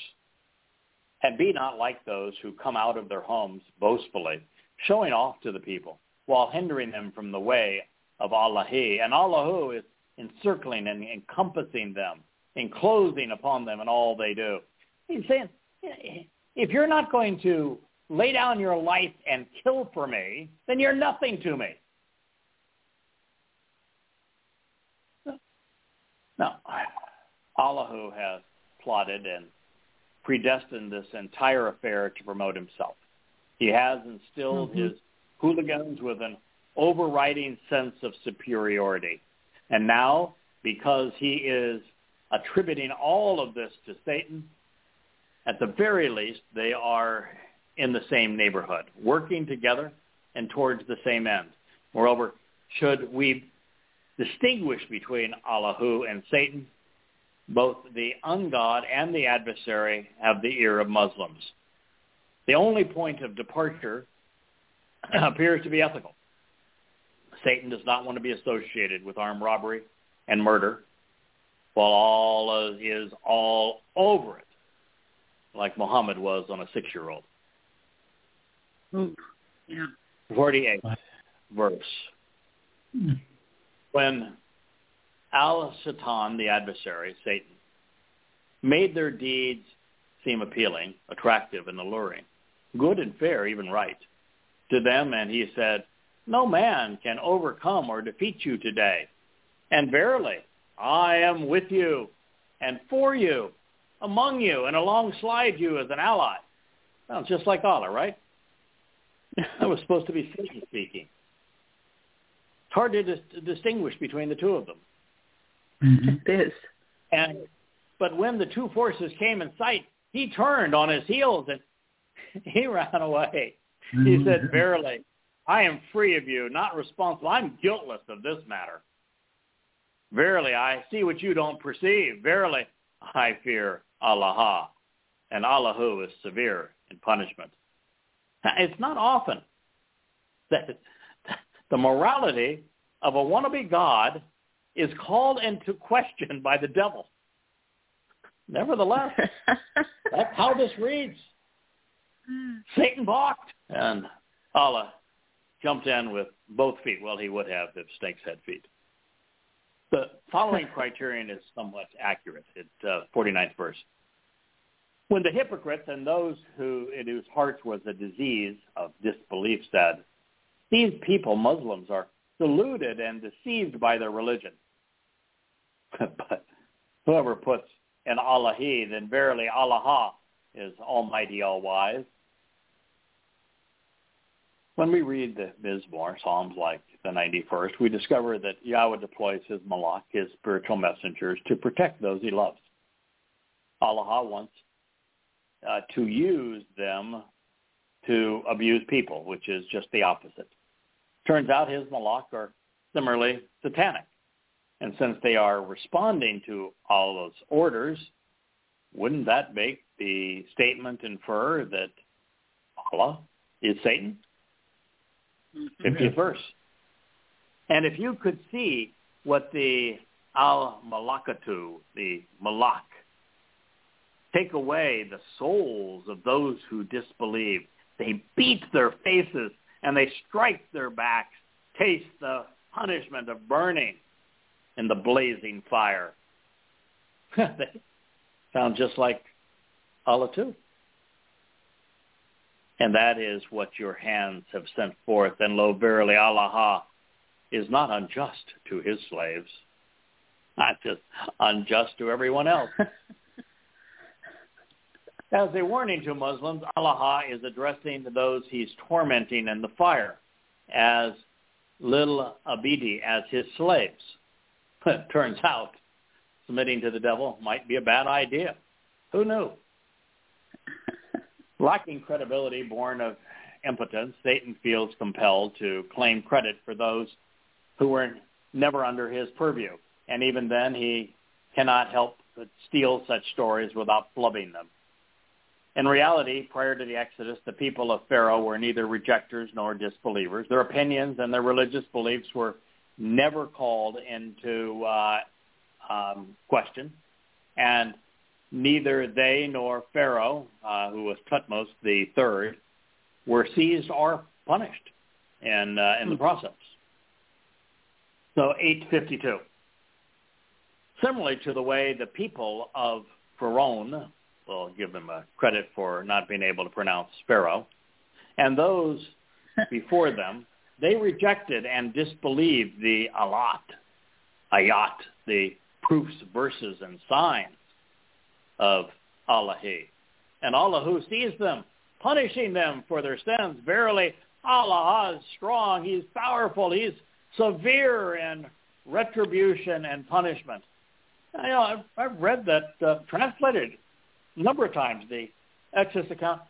And be not like those who come out of their homes boastfully, showing off to the people, while hindering them from the way of Allah. And Allah who is encircling and encompassing them, enclosing upon them in all they do. He's saying, if you're not going to lay down your life and kill for me, then you're nothing to me. No. Allah who has plotted and predestined this entire affair to promote himself. He has instilled his hooligans with an overriding sense of superiority. And now, because he is attributing all of this to Satan, at the very least, they are in the same neighborhood, working together and towards the same end. Moreover, should we distinguish between Allahu and Satan, both the ungod and the adversary have the ear of Muslims. The only point of departure appears to be ethical. Satan does not want to be associated with armed robbery and murder, while Allah is all over it, like Muhammad was on a 6-year-old. Yeah. 48th verse. When Al-Satan, the adversary, Satan, made their deeds seem appealing, attractive, and alluring, good and fair, even right, to them, and he said, no man can overcome or defeat you today. And verily, I am with you and for you among you and alongside you as an ally. Sounds just like Allah, right? That was supposed to be Satan speaking. It's hard to distinguish between the two of them. Mm-hmm. It is. But when the two forces came in sight, he turned on his heels and he ran away. Mm-hmm. He said, "Verily, I am free of you, not responsible. I'm guiltless of this matter. Verily, I see what you don't perceive. Verily, I fear Allah, and Allah who is severe in punishment." It's not often that the morality of a wannabe god is called into question by the devil. Nevertheless, that's how this reads. Satan balked, and Allah jumped in with both feet. Well, he would have if snakes had feet. The following criterion is somewhat accurate. It's 49th verse. When the hypocrites and those who in whose hearts was a disease of disbelief said, "These people, Muslims, are deluded and deceived by their religion." But whoever puts in Allahi, then verily Allah is almighty, all-wise. When we read the Mizmor, Psalms like the 91st, we discover that Yahweh deploys his malak, his spiritual messengers, to protect those he loves. Allah wants to use them to abuse people, which is just the opposite. Turns out his malak are similarly satanic. And since they are responding to Allah's orders, wouldn't that make the statement infer that Allah is Satan? 50th verse. And if you could see what the al-malakatu, the malak, take away the souls of those who disbelieve, they beat their faces and they strike their backs, taste the punishment of burning in the blazing fire. They sound just like Allah too. And that is what your hands have sent forth. And lo, verily, Allah is not unjust to his slaves. Not just unjust to everyone else. As a warning to Muslims, Allah is addressing those he's tormenting in the fire as Lil Abidi, as his slaves. It turns out submitting to the devil might be a bad idea. Who knew? Lacking credibility born of impotence, Satan feels compelled to claim credit for those who were never under his purview. And even then, he cannot help but steal such stories without flubbing them. In reality, prior to the Exodus, the people of Pharaoh were neither rejectors nor disbelievers. Their opinions and their religious beliefs were never called into question. And neither they nor Pharaoh, who was Thutmose the third, were seized or punished in the process. So 852. Similarly to the way the people of Pharaoh, we'll give them a credit for not being able to pronounce Pharaoh, and those before them, they rejected and disbelieved the ayat, the proofs, verses, and signs of Allahi. And Allah who sees them, punishing them for their sins. Verily, Allah is strong, he's powerful, he's severe in retribution and punishment. You know, I've read that translated a number of times, the Exodus account.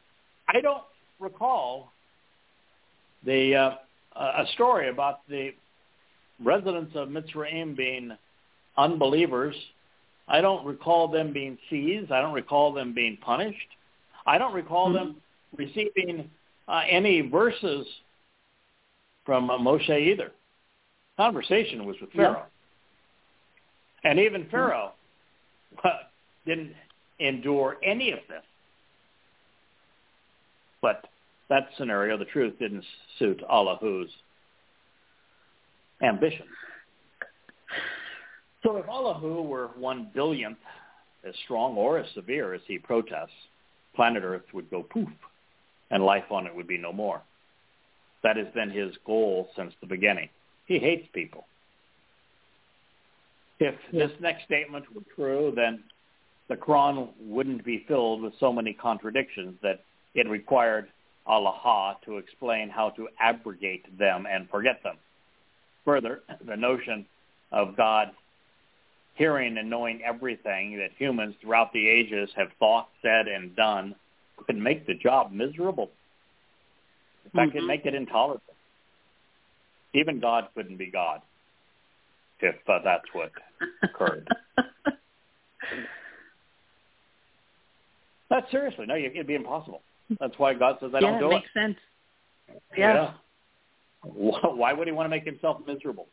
I don't recall a story about the residents of Mitzrayim being unbelievers. I don't recall them being seized. I don't recall them being punished. I don't recall them receiving any verses from Moshe either. Conversation was with Pharaoh. Yeah. And even Pharaoh didn't endure any of this. But that scenario, the truth, didn't suit Allah's ambition. So if Allahu were 1 billionth as strong or as severe as he protests, planet Earth would go poof, and life on it would be no more. That has been his goal since the beginning. He hates people. If this next statement were true, then the Quran wouldn't be filled with so many contradictions that it required Allah to explain how to abrogate them and forget them. Further, the notion of God hearing and knowing everything that humans throughout the ages have thought, said, and done could make the job miserable. In fact, it could make it intolerable. Even God couldn't be God, if that's what occurred. But seriously, no, it'd be impossible. That's why God says, I don't do it. Yeah, that makes sense. Yeah. Why would he want to make himself miserable?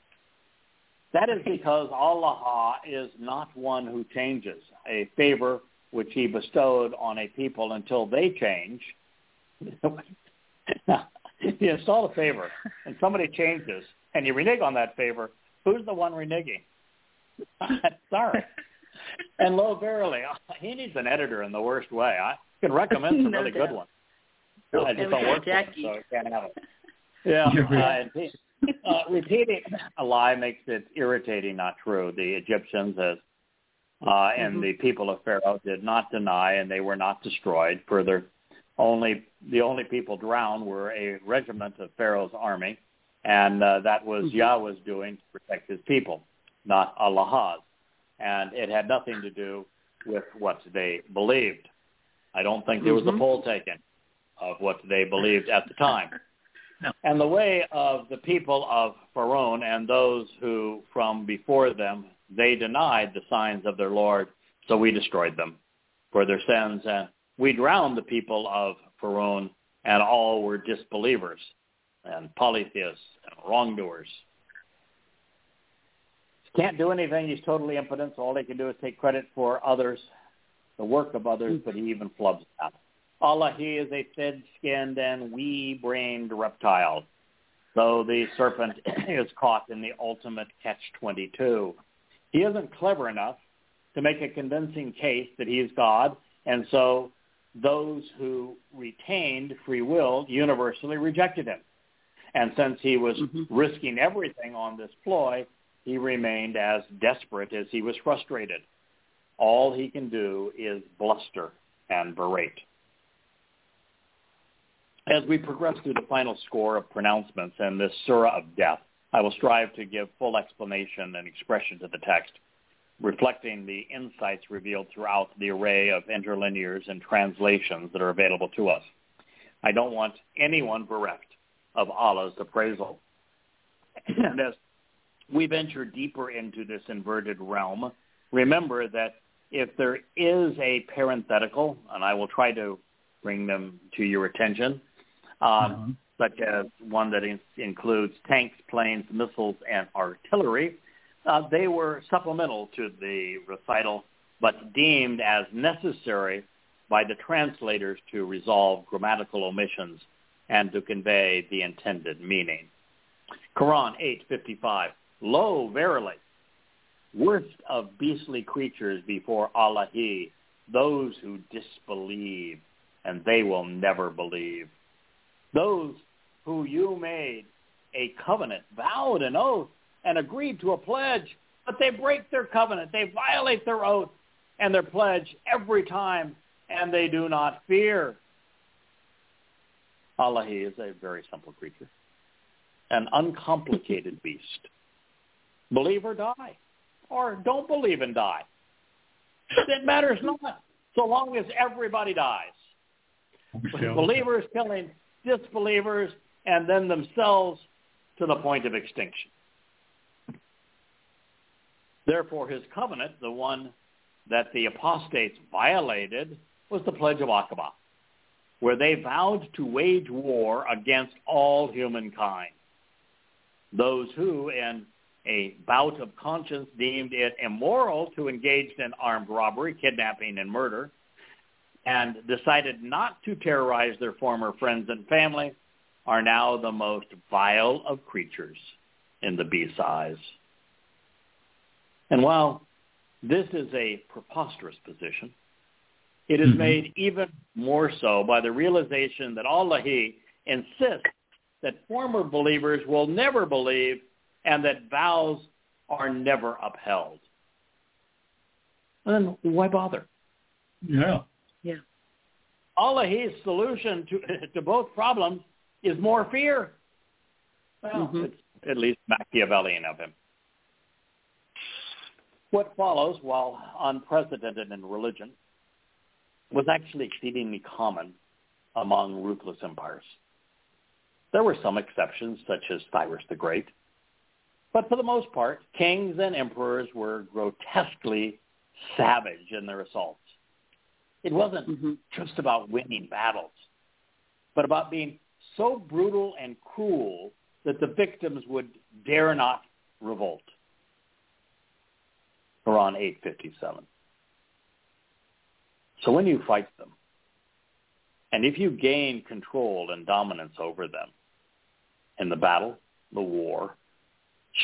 That is because Allah is not one who changes. A favor which he bestowed on a people until they change. You install a favor, and somebody changes, and you renege on that favor. Who's the one reneging? Sorry. And lo, verily, he needs an editor in the worst way. I can recommend some really good ones. I just don't work with them, so I can't have it. Yeah, repeating a lie makes it irritating, not true. The Egyptians and the people of Pharaoh did not deny, and they were not destroyed. Further, the only people drowned were a regiment of Pharaoh's army, and that was Yahweh's doing to protect his people, not Allah's. And it had nothing to do with what they believed. I don't think there was a poll taken of what they believed at the time. No. And the way of the people of Pharaoh and those who from before them, they denied the signs of their Lord, so we destroyed them for their sins. And we drowned the people of Pharaoh, and all were disbelievers and polytheists and wrongdoers. Can't do anything. He's totally impotent. So all he can do is take credit for others, the work of others, but he even flubs that. Allah, he is a thin-skinned and wee-brained reptile. So the serpent is caught in the ultimate catch-22. He isn't clever enough to make a convincing case that he's God, and so those who retained free will universally rejected him. And since he was risking everything on this ploy, he remained as desperate as he was frustrated. All he can do is bluster and berate. As we progress through the final score of pronouncements in this surah of death, I will strive to give full explanation and expression to the text, reflecting the insights revealed throughout the array of interlinears and translations that are available to us. I don't want anyone bereft of Allah's appraisal. And as we venture deeper into this inverted realm, remember that if there is a parenthetical, and I will try to bring them to your attention, such as one that includes tanks, planes, missiles, and artillery, they were supplemental to the recital, but deemed as necessary by the translators to resolve grammatical omissions and to convey the intended meaning. Quran 8:55. Lo, verily, worst of beastly creatures before Allah, he, those who disbelieve, and they will never believe. Those who you made a covenant, vowed an oath, and agreed to a pledge, but they break their covenant, they violate their oath and their pledge every time, and they do not fear. Allah, he is a very simple creature, an uncomplicated beast. Believe or die, or don't believe and die. It matters not, so long as everybody dies. Believers killing disbelievers and then themselves to the point of extinction. Therefore, his covenant, the one that the apostates violated, was the Pledge of Aqaba, where they vowed to wage war against all humankind. Those who, in a bout of conscience, deemed it immoral to engage in armed robbery, kidnapping, and murder, and decided not to terrorize their former friends and family, are now the most vile of creatures in the beast's eyes. And while this is a preposterous position, it is made even more so by the realization that Allah, he, insists that former believers will never believe and that vows are never upheld. Then why bother? Yeah. Yeah. Allah's solution to both problems is more fear. Well, it's at least Machiavellian of him. What follows, while unprecedented in religion, was actually exceedingly common among ruthless empires. There were some exceptions, such as Cyrus the Great, but for the most part, kings and emperors were grotesquely savage in their assaults. It wasn't just about winning battles, but about being so brutal and cruel that the victims would dare not revolt. Quran 8:57. So when you fight them, and if you gain control and dominance over them in the battle, the war,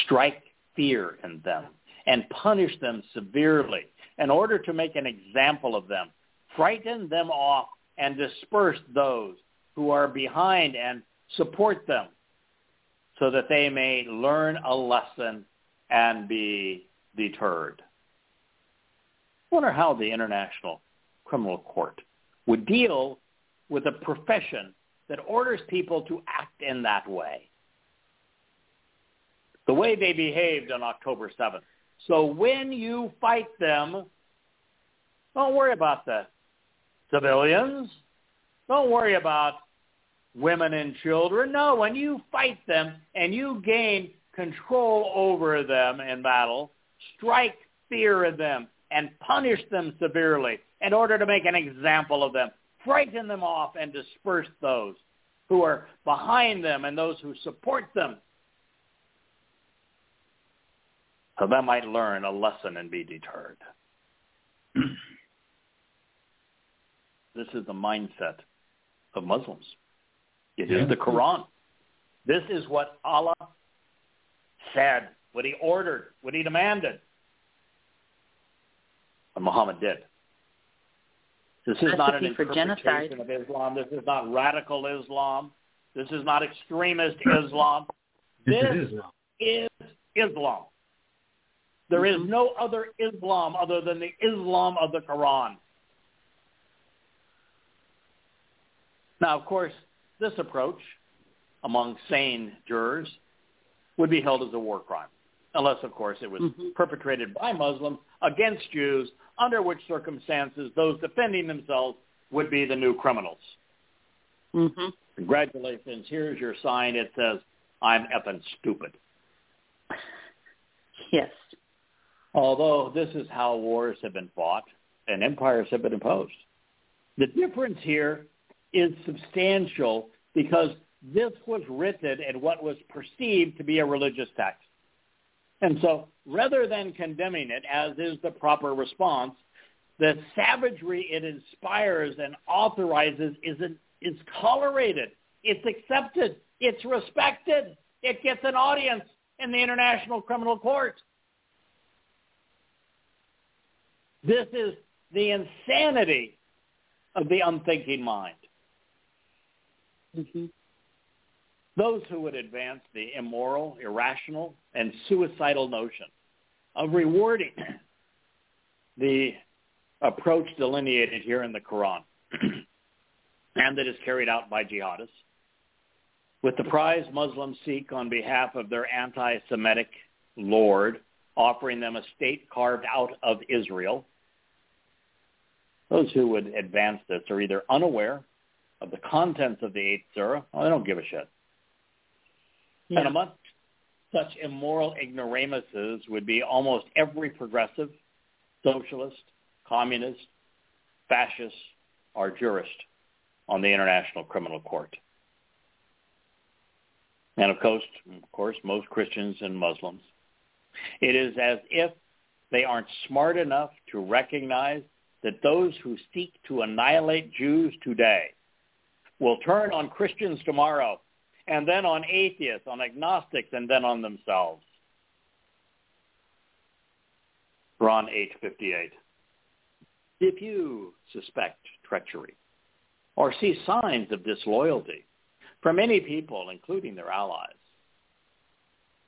strike fear in them and punish them severely in order to make an example of them. Frighten them off and disperse those who are behind and support them, so that they may learn a lesson and be deterred. I wonder how the International Criminal Court would deal with a profession that orders people to act in that way. The way they behaved on October 7th. So when you fight them, don't worry about the civilians. Don't worry about women and children. No, when you fight them and you gain control over them in battle, strike fear in them and punish them severely in order to make an example of them. Frighten them off and disperse those who are behind them and those who support them, so they might learn a lesson and be deterred. This is the mindset of Muslims. It is the Quran. This is what Allah said, what he ordered, what he demanded. And Muhammad did. This is not an interpretation of Islam. This is not radical Islam. This is not extremist Islam. This is Islam. There is no other Islam other than the Islam of the Quran. Now, of course, this approach, among sane jurors, would be held as a war crime, unless, of course, it was perpetrated by Muslims against Jews, under which circumstances those defending themselves would be the new criminals. Congratulations. Here's your sign. It says, I'm effing stupid. Yes. Although this is how wars have been fought and empires have been imposed. The difference here is substantial because this was written in what was perceived to be a religious text. And so rather than condemning it, as is the proper response, the savagery it inspires and authorizes is tolerated. It's accepted. It's respected. It gets an audience in the International Criminal Court. This is the insanity of the unthinking mind. Those who would advance the immoral, irrational, and suicidal notion of rewarding the approach delineated here in the Quran and that is carried out by jihadists with the prize Muslims seek on behalf of their anti-Semitic lord, offering them a state carved out of Israel. Those who would advance this are either unaware of the contents of the 8th Surah, or they don't give a shit. And amongst such immoral ignoramuses would be almost every progressive, socialist, communist, fascist, or jurist on the International Criminal Court. And of course, most Christians and Muslims. It is as if they aren't smart enough to recognize that those who seek to annihilate Jews today will turn on Christians tomorrow, and then on atheists, on agnostics, and then on themselves. Quran 8:58. If you suspect treachery or see signs of disloyalty from any people, including their allies,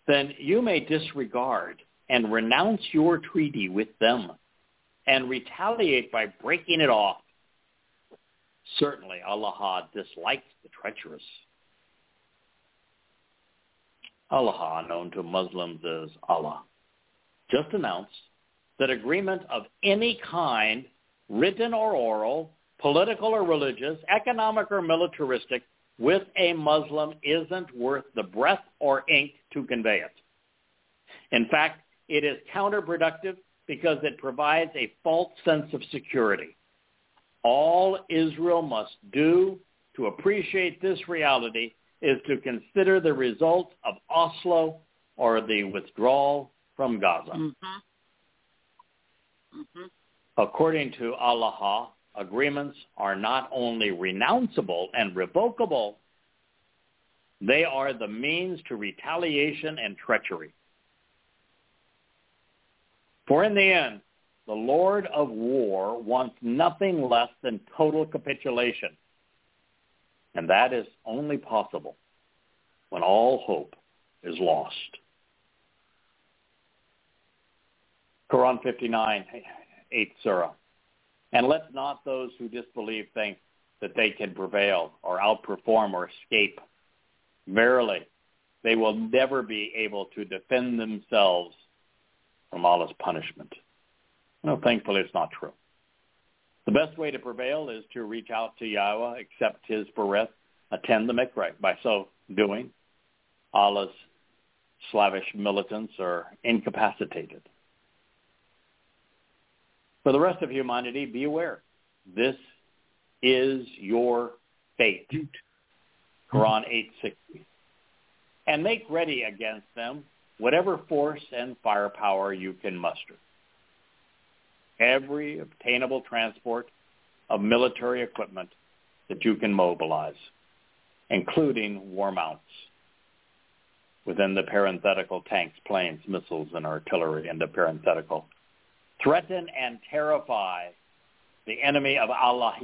then you may disregard and renounce your treaty with them and retaliate by breaking it off. Certainly, Allah dislikes the treacherous. Allah, known to Muslims as Allah, just announced that agreement of any kind, written or oral, political or religious, economic or militaristic, with a Muslim isn't worth the breath or ink to convey it. In fact, it is counterproductive because it provides a false sense of security. All Israel must do to appreciate this reality is to consider the results of Oslo or the withdrawal from Gaza. According to Allah, agreements are not only renounceable and revocable, they are the means to retaliation and treachery. For in the end, the Lord of War wants nothing less than total capitulation. And that is only possible when all hope is lost. Quran 59, 8th Surah. And let not those who disbelieve think that they can prevail or outperform or escape. Verily, they will never be able to defend themselves from Allah's punishment. No, thankfully, it's not true. The best way to prevail is to reach out to Yahweh, accept his bereth, attend the mikveh. By so doing, Allah's slavish militants are incapacitated. For the rest of humanity, be aware. This is your fate. Quran 8:60. And make ready against them whatever force and firepower you can muster. Every obtainable transport of military equipment that you can mobilize, including war mounts, within the parenthetical tanks, planes, missiles, and artillery, and the parenthetical. Threaten and terrify the enemy of Allah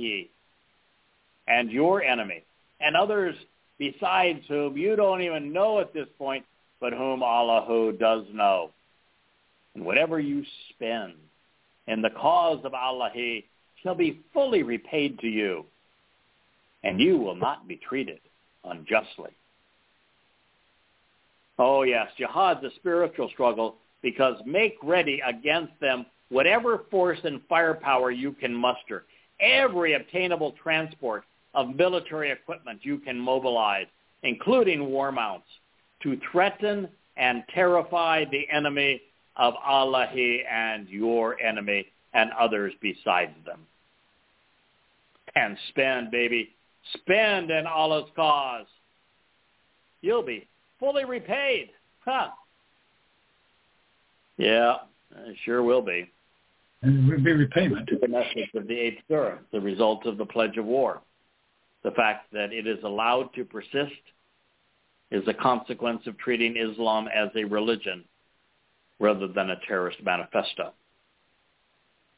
and your enemy and others besides whom you don't even know at this point, but whom Allah does know. And whatever you spend in the cause of Allah shall be fully repaid to you, and you will not be treated unjustly. Oh yes, jihad, the spiritual struggle, because make ready against them whatever force and firepower you can muster, every obtainable transport of military equipment you can mobilize, including war mounts, to threaten and terrify the enemy of Allah and your enemy and others besides them. And spend, baby. Spend in Allah's cause. You'll be fully repaid. Huh? Yeah, it sure will be. And it will be repayment. The message of the 8th Surah, the result of the Pledge of War. The fact that it is allowed to persist is a consequence of treating Islam as a religion rather than a terrorist manifesto.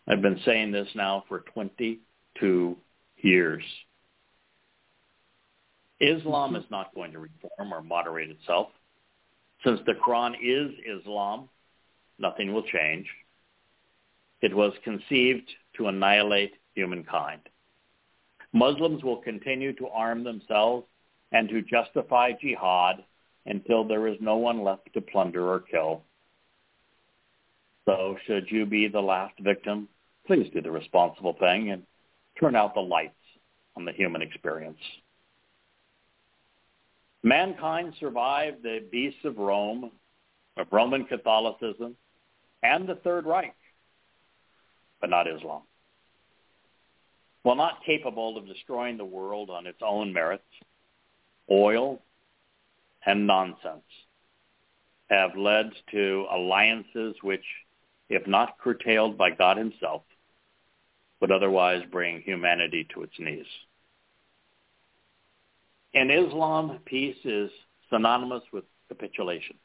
I've been saying this now for 22 years. Islam is not going to reform or moderate itself. Since the Quran is Islam, nothing will change. It was conceived to annihilate humankind. Muslims will continue to arm themselves and to justify jihad until there is no one left to plunder or kill. So should you be the last victim, please do the responsible thing and turn out the lights on the human experience. Mankind survived the beasts of Rome, of Roman Catholicism, and the Third Reich, but not Islam. While not capable of destroying the world on its own merits, oil and nonsense have led to alliances which, if not curtailed by God himself, would otherwise bring humanity to its knees. In Islam, peace is synonymous with capitulation,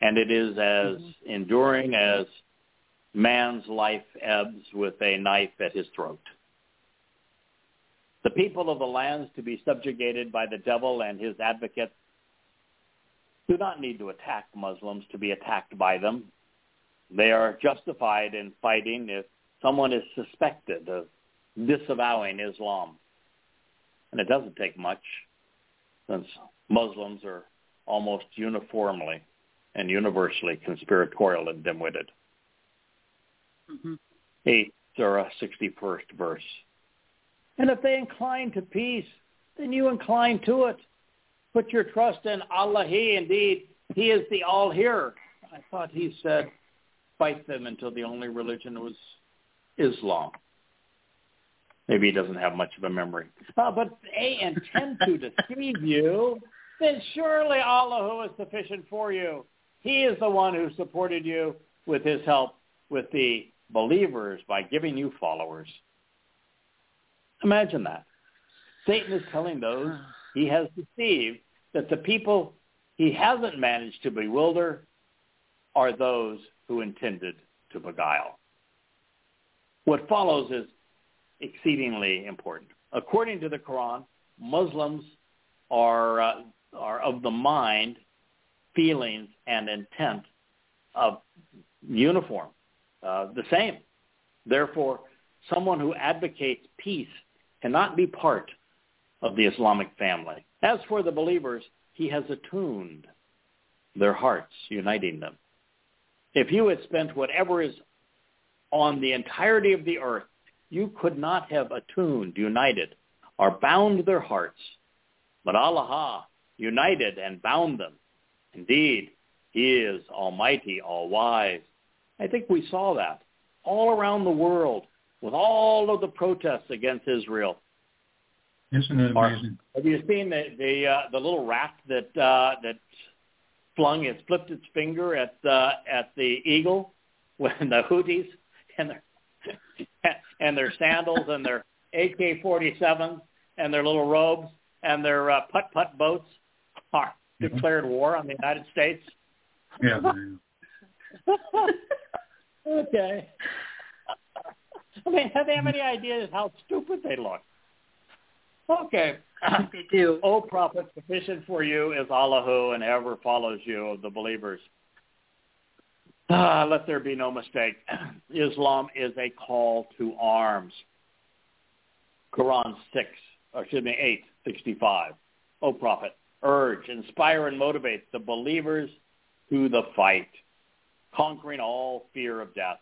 and it is as enduring as man's life ebbs with a knife at his throat. The people of the lands to be subjugated by the devil and his advocates do not need to attack Muslims to be attacked by them. They are justified in fighting if someone is suspected of disavowing Islam. And it doesn't take much, since Muslims are almost uniformly and universally conspiratorial and dim-witted. Mm-hmm. 8, Surah 61st verse. And if they incline to peace, then you incline to it. Put your trust in Allah. Indeed, He is the all-hearer. I thought He said, fight them until the only religion was Islam. Maybe he doesn't have much of a memory. But they intend to deceive you, then surely Allah, who is sufficient for you, He is the one who supported you with His help, with the believers, by giving you followers. Imagine that. Satan is telling those he has deceived that the people he hasn't managed to bewilder are those who intended to beguile. What follows is exceedingly important. According to the Quran, Muslims are of the mind, feelings, and intent of uniform, the same. Therefore, someone who advocates peace cannot be part of the Islamic family. As for the believers, He has attuned their hearts, uniting them. If you had spent whatever is on the entirety of the earth, you could not have attuned, united, or bound their hearts. But Allah united and bound them. Indeed, He is almighty, all-wise. I think we saw that all around the world with all of the protests against Israel. Isn't it amazing? Have you seen the little rat that flipped its finger at the eagle when the Houthis and their sandals and their AK-47s and their little robes and their putt-putt boats are declared war on the United States? Yeah. Okay. I mean, do they have any idea how stupid they look? Okay. They do. O prophet, sufficient for you is Allah who and ever follows you of the believers. Let there be no mistake. Islam is a call to arms. Quran 8:65. O prophet, urge, inspire, and motivate the believers to the fight, conquering all fear of death.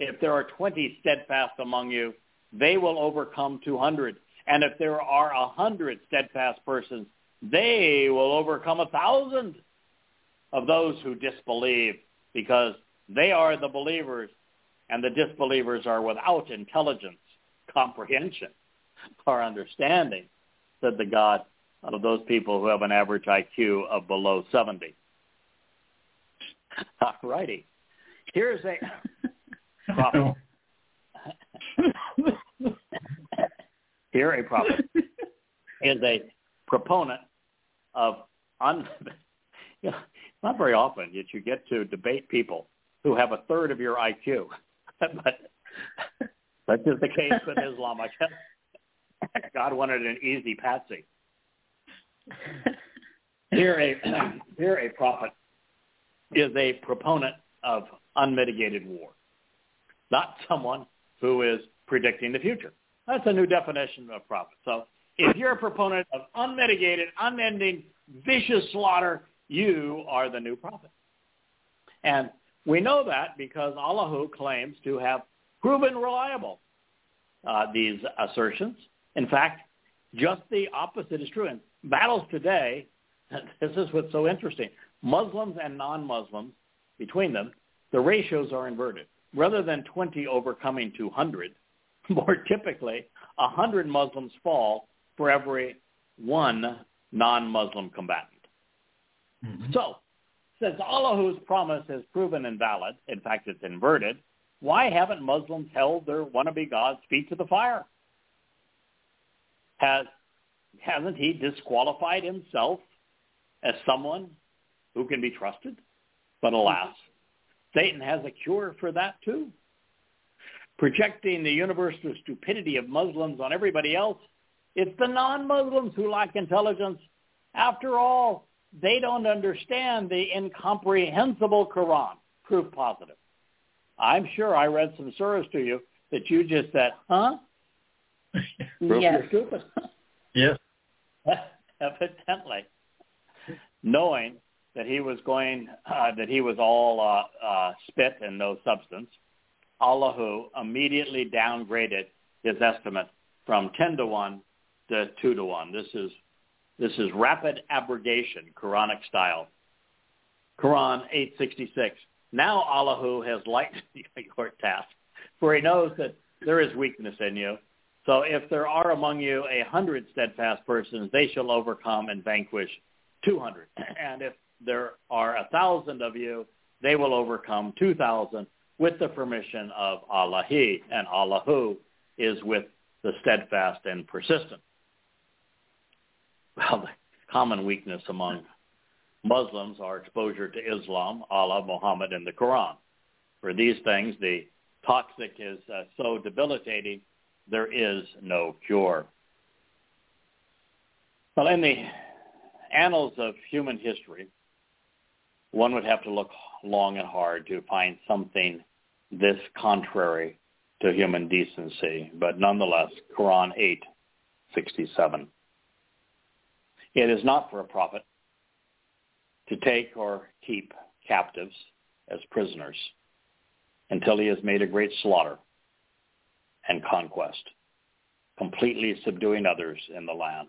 If there are 20 steadfast among you, they will overcome 200. And if there are 100 steadfast persons, they will overcome 1,000 of those who disbelieve, because they are the believers, and the disbelievers are without intelligence, comprehension, or understanding, said the God of those people who have an average IQ of below 70. All righty. Here's a prophet. Here a prophet is a proponent of not very often that you get to debate people who have a third of your IQ, but that's just the case with Islam. I guess God wanted an easy patsy. Here a prophet is a proponent of unmitigated war, not someone who is predicting the future. That's a new definition of prophet. So if you're a proponent of unmitigated, unending, vicious slaughter, you are the new prophet. And we know that because Allah claims to have proven reliable these assertions. In fact, just the opposite is true. In battles today, this is what's so interesting, Muslims and non-Muslims, between them, the ratios are inverted. Rather than 20 overcoming 200, more typically, 100 Muslims fall for every one non-Muslim combatant. Mm-hmm. So, since Allah's promise is proven invalid, in fact it's inverted, why haven't Muslims held their wannabe God's feet to the fire? Hasn't he disqualified himself as someone who can be trusted? But alas, Satan has a cure for that too. Projecting the universal stupidity of Muslims on everybody else, it's the non-Muslims who lack intelligence. After all, they don't understand the incomprehensible Quran, proof positive. I'm sure I read some service to you that you just said, huh? Yes. You're stupid. Yes. Evidently, knowing that he was going, that he was all spit and no substance, Allahu immediately downgraded his estimate from 10 to 1 to 2 to 1. This is rapid abrogation, Quranic style. Quran 866. Now Allahu has lightened your task, for he knows that there is weakness in you. So if there are among you 100 steadfast persons, they shall overcome and vanquish 200. And if there are 1,000 of you, they will overcome 2,000 with the permission of Allahi. And Allahu is with the steadfast and persistent. Well, the common weakness among Muslims are exposure to Islam, Allah, Muhammad, and the Quran. For these things, the toxic is so debilitating, there is no cure. Well, in the annals of human history, one would have to look long and hard to find something this contrary to human decency, but nonetheless, Quran 8:67. It is not for a prophet to take or keep captives as prisoners until he has made a great slaughter and conquest, completely subduing others in the land.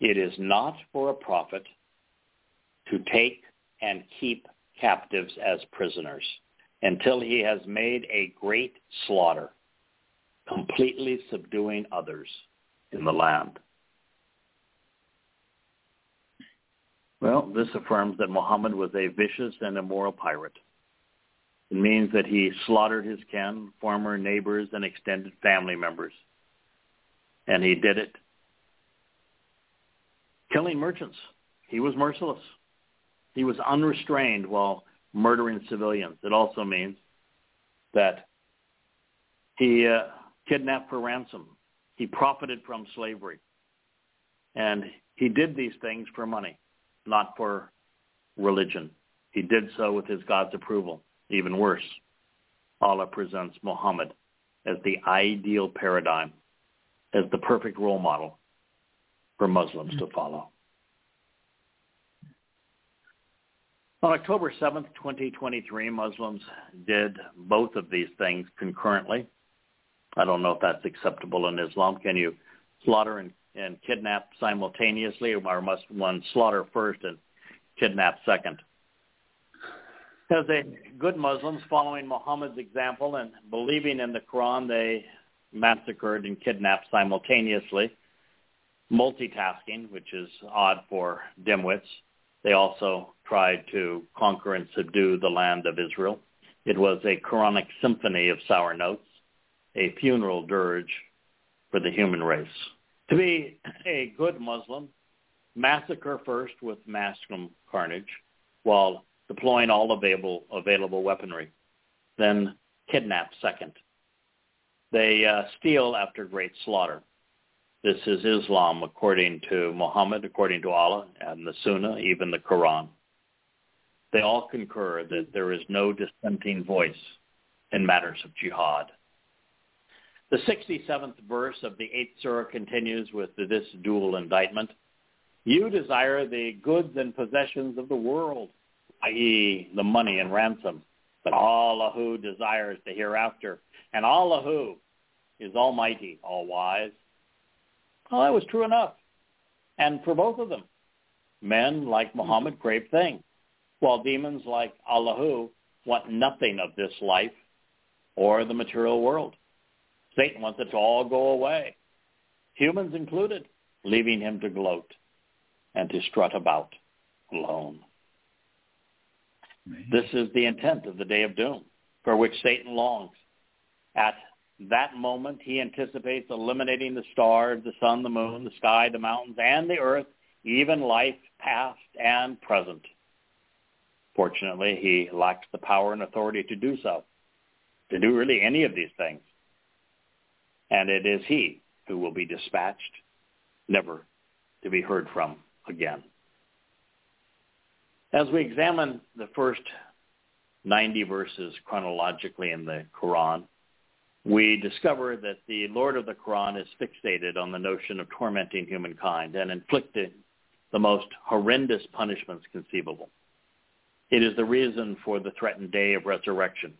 It is not for a prophet to take and keep captives as prisoners until he has made a great slaughter, completely subduing others in the land. Well, this affirms that Muhammad was a vicious and immoral pirate. It means that he slaughtered his kin, former neighbors, and extended family members. And he did it killing merchants. He was merciless. He was unrestrained while murdering civilians. It also means that he kidnapped for ransom. He profited from slavery. And he did these things for money, not for religion. He did so with his God's approval. Even worse, Allah presents Muhammad as the ideal paradigm, as the perfect role model for Muslims to follow. On October 7th, 2023, Muslims did both of these things concurrently. I don't know if that's acceptable in Islam. Can you slaughter and kidnap simultaneously, or must one slaughter first and kidnap second? As a good Muslims following Muhammad's example and believing in the Quran, they massacred and kidnapped simultaneously, multitasking, which is odd for dimwits. They also tried to conquer and subdue the land of Israel. It was a Quranic symphony of sour notes, a funeral dirge for the human race. To be a good Muslim, massacre first with maximum carnage while deploying all available weaponry, then kidnap second. They steal after great slaughter. This is Islam according to Muhammad, according to Allah, and the Sunnah, even the Quran. They all concur that there is no dissenting voice in matters of jihad. The 67th verse of the 8th surah continues with this dual indictment. You desire the goods and possessions of the world, i.e. the money and ransom, but Allahu desires the hereafter, and Allahu is almighty, all-wise. Well, that was true enough, and for both of them. Men like Muhammad crave things, while demons like Allahu want nothing of this life or the material world. Satan wants it to all go away, humans included, leaving him to gloat and to strut about alone. This is the intent of the day of doom, for which Satan longs. At that moment, he anticipates eliminating the stars, the sun, the moon, the sky, the mountains, and the earth, even life past and present. Fortunately, he lacks the power and authority to do so, to do really any of these things. And it is he who will be dispatched, never to be heard from again. As we examine the first 90 verses chronologically in the Quran, we discover that the Lord of the Quran is fixated on the notion of tormenting humankind and inflicting the most horrendous punishments conceivable. It is the reason for the threatened day of resurrection,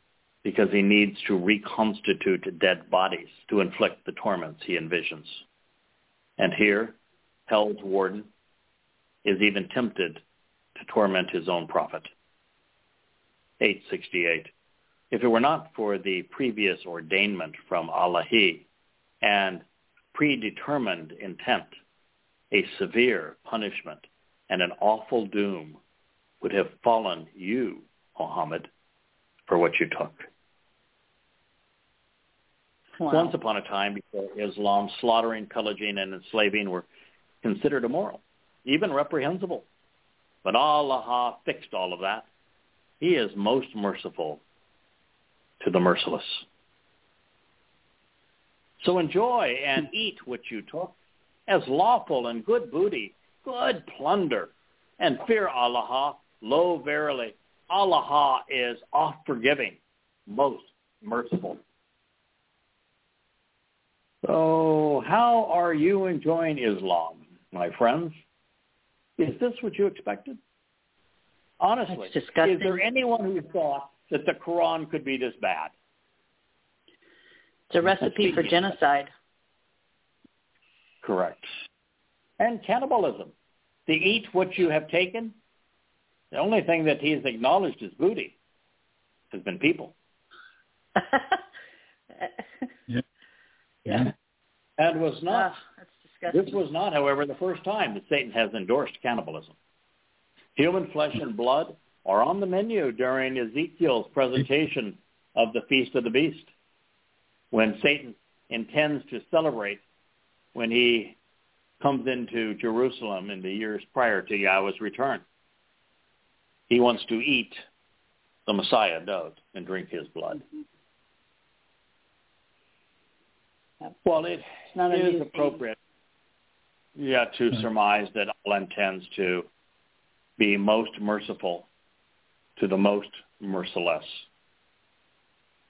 because he needs to reconstitute dead bodies to inflict the torments he envisions. And here, Hell's warden is even tempted to torment his own prophet. 868. If it were not for the previous ordainment from Allahi and predetermined intent, a severe punishment and an awful doom would have fallen you, Muhammad, for what you took. Wow. Once upon a time before Islam, slaughtering, pillaging, and enslaving were considered immoral, even reprehensible. But Allah fixed all of that. He is most merciful to the merciless. So enjoy and eat what you took as lawful and good booty, good plunder, and fear Allah. Lo, verily, Allah is oft forgiving, most merciful. So how are you enjoying Islam, my friends? Is this what you expected? Honestly, is there anyone who thought that the Quran could be this bad? It's a recipe for genocide. Correct. And cannibalism. To eat what you have taken, the only thing that he has acknowledged is booty has been people. Yeah. And was not. That's disgusting. This was not, however, the first time that Satan has endorsed cannibalism. Human flesh and blood are on the menu during Ezekiel's presentation of the Feast of the Beast, when Satan intends to celebrate when he comes into Jerusalem in the years prior to Yahweh's return. He wants to eat the Messiah dove and drink his blood. Well, it is appropriate to surmise that Allah intends to be most merciful to the most merciless.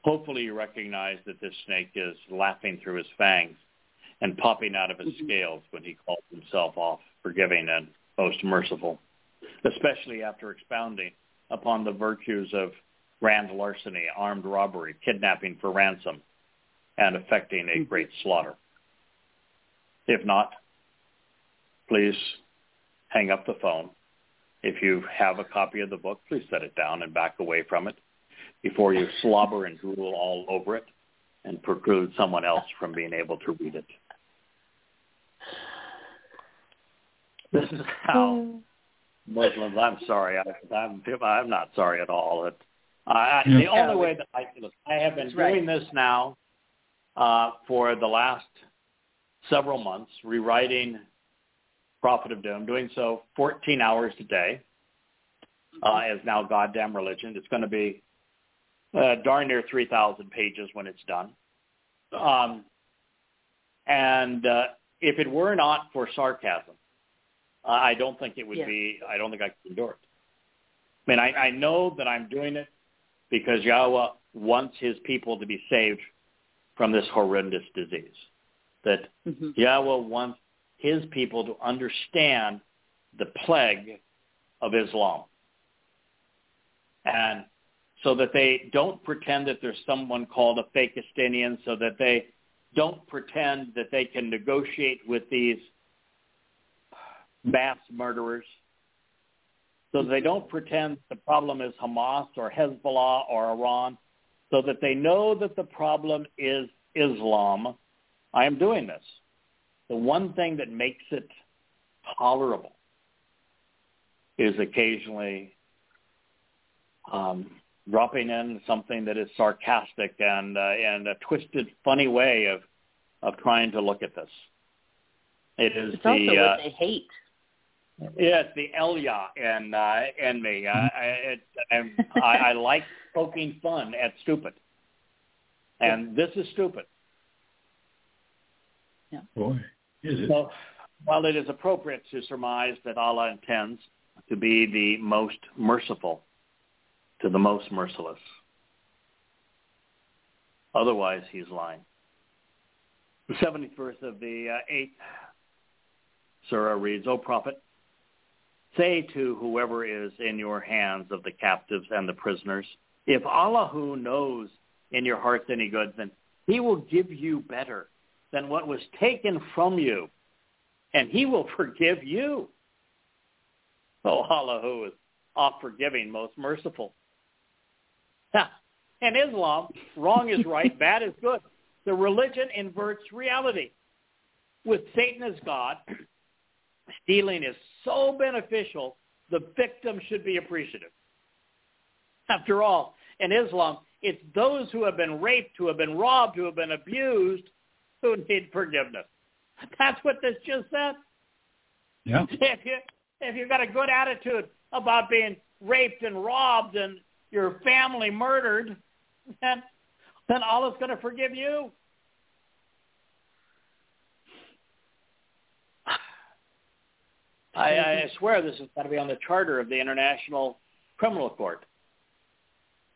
Hopefully you recognize that this snake is laughing through his fangs and popping out of his scales when he calls himself off forgiving and most merciful, especially after expounding upon the virtues of grand larceny, armed robbery, kidnapping for ransom, and effecting a great slaughter. If not, please hang up the phone. If you have a copy of the book, please set it down and back away from it before you slobber and drool all over it and preclude someone else from being able to read it. This is how Muslims, I'm sorry, I'm not sorry at all. The only way that I have been doing this now for the last several months, rewriting Prophet of Doom, doing so 14 hours a day is now goddamn religion. It's going to be darn near 3,000 pages when it's done. If it were not for sarcasm, I don't think it would be, I don't think I could endure it. I mean, I know that I'm doing it because Yahweh wants his people to be saved from this horrendous disease, that Yahweh wants his people to understand the plague of Islam, and so that they don't pretend that there's someone called a fakistinian, so that they don't pretend that they can negotiate with these mass murderers, so that they don't pretend the problem is Hamas or Hezbollah or Iran, so that they know that the problem is Islam. I am doing this. The one thing that makes it tolerable is occasionally dropping in something that is sarcastic and a twisted, funny way of trying to look at this. It's also what they hate. Yeah, it's the Elia in me. I like poking fun at stupid, and this is stupid. Yeah. Boy, is it? So, while it is appropriate to surmise that Allah intends to be the most merciful to the most merciless. Otherwise, he's lying. The 70th verse of the 8th surah reads, O Prophet, say to whoever is in your hands of the captives and the prisoners, if Allah who knows in your hearts any good, then he will give you better than what was taken from you, and he will forgive you. Oh, Allah who is oft forgiving, most merciful. In Islam, wrong is right, bad is good. The religion inverts reality. With Satan as God, stealing is so beneficial, the victim should be appreciative. After all, in Islam, it's those who have been raped, who have been robbed, who have been abused, who need forgiveness. That's what this just said. Yeah. If you've got a good attitude about being raped and robbed and your family murdered, then Allah's going to forgive you. I swear this is going to be on the charter of the International Criminal Court.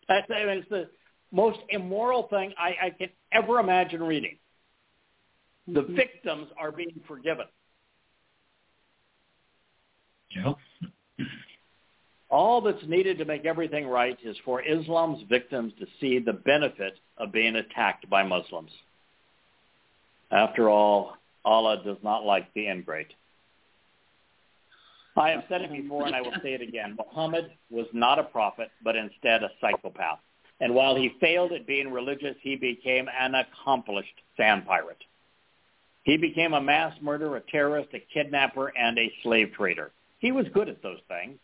It's the most immoral thing I can ever imagine reading. The victims are being forgiven. Yep. All that's needed to make everything right is for Islam's victims to see the benefit of being attacked by Muslims. After all, Allah does not like the ingrate. I have said it before and I will say it again. Muhammad was not a prophet, but instead a psychopath. And while he failed at being religious, he became an accomplished sand pirate. He became a mass murderer, a terrorist, a kidnapper, and a slave trader. He was good at those things.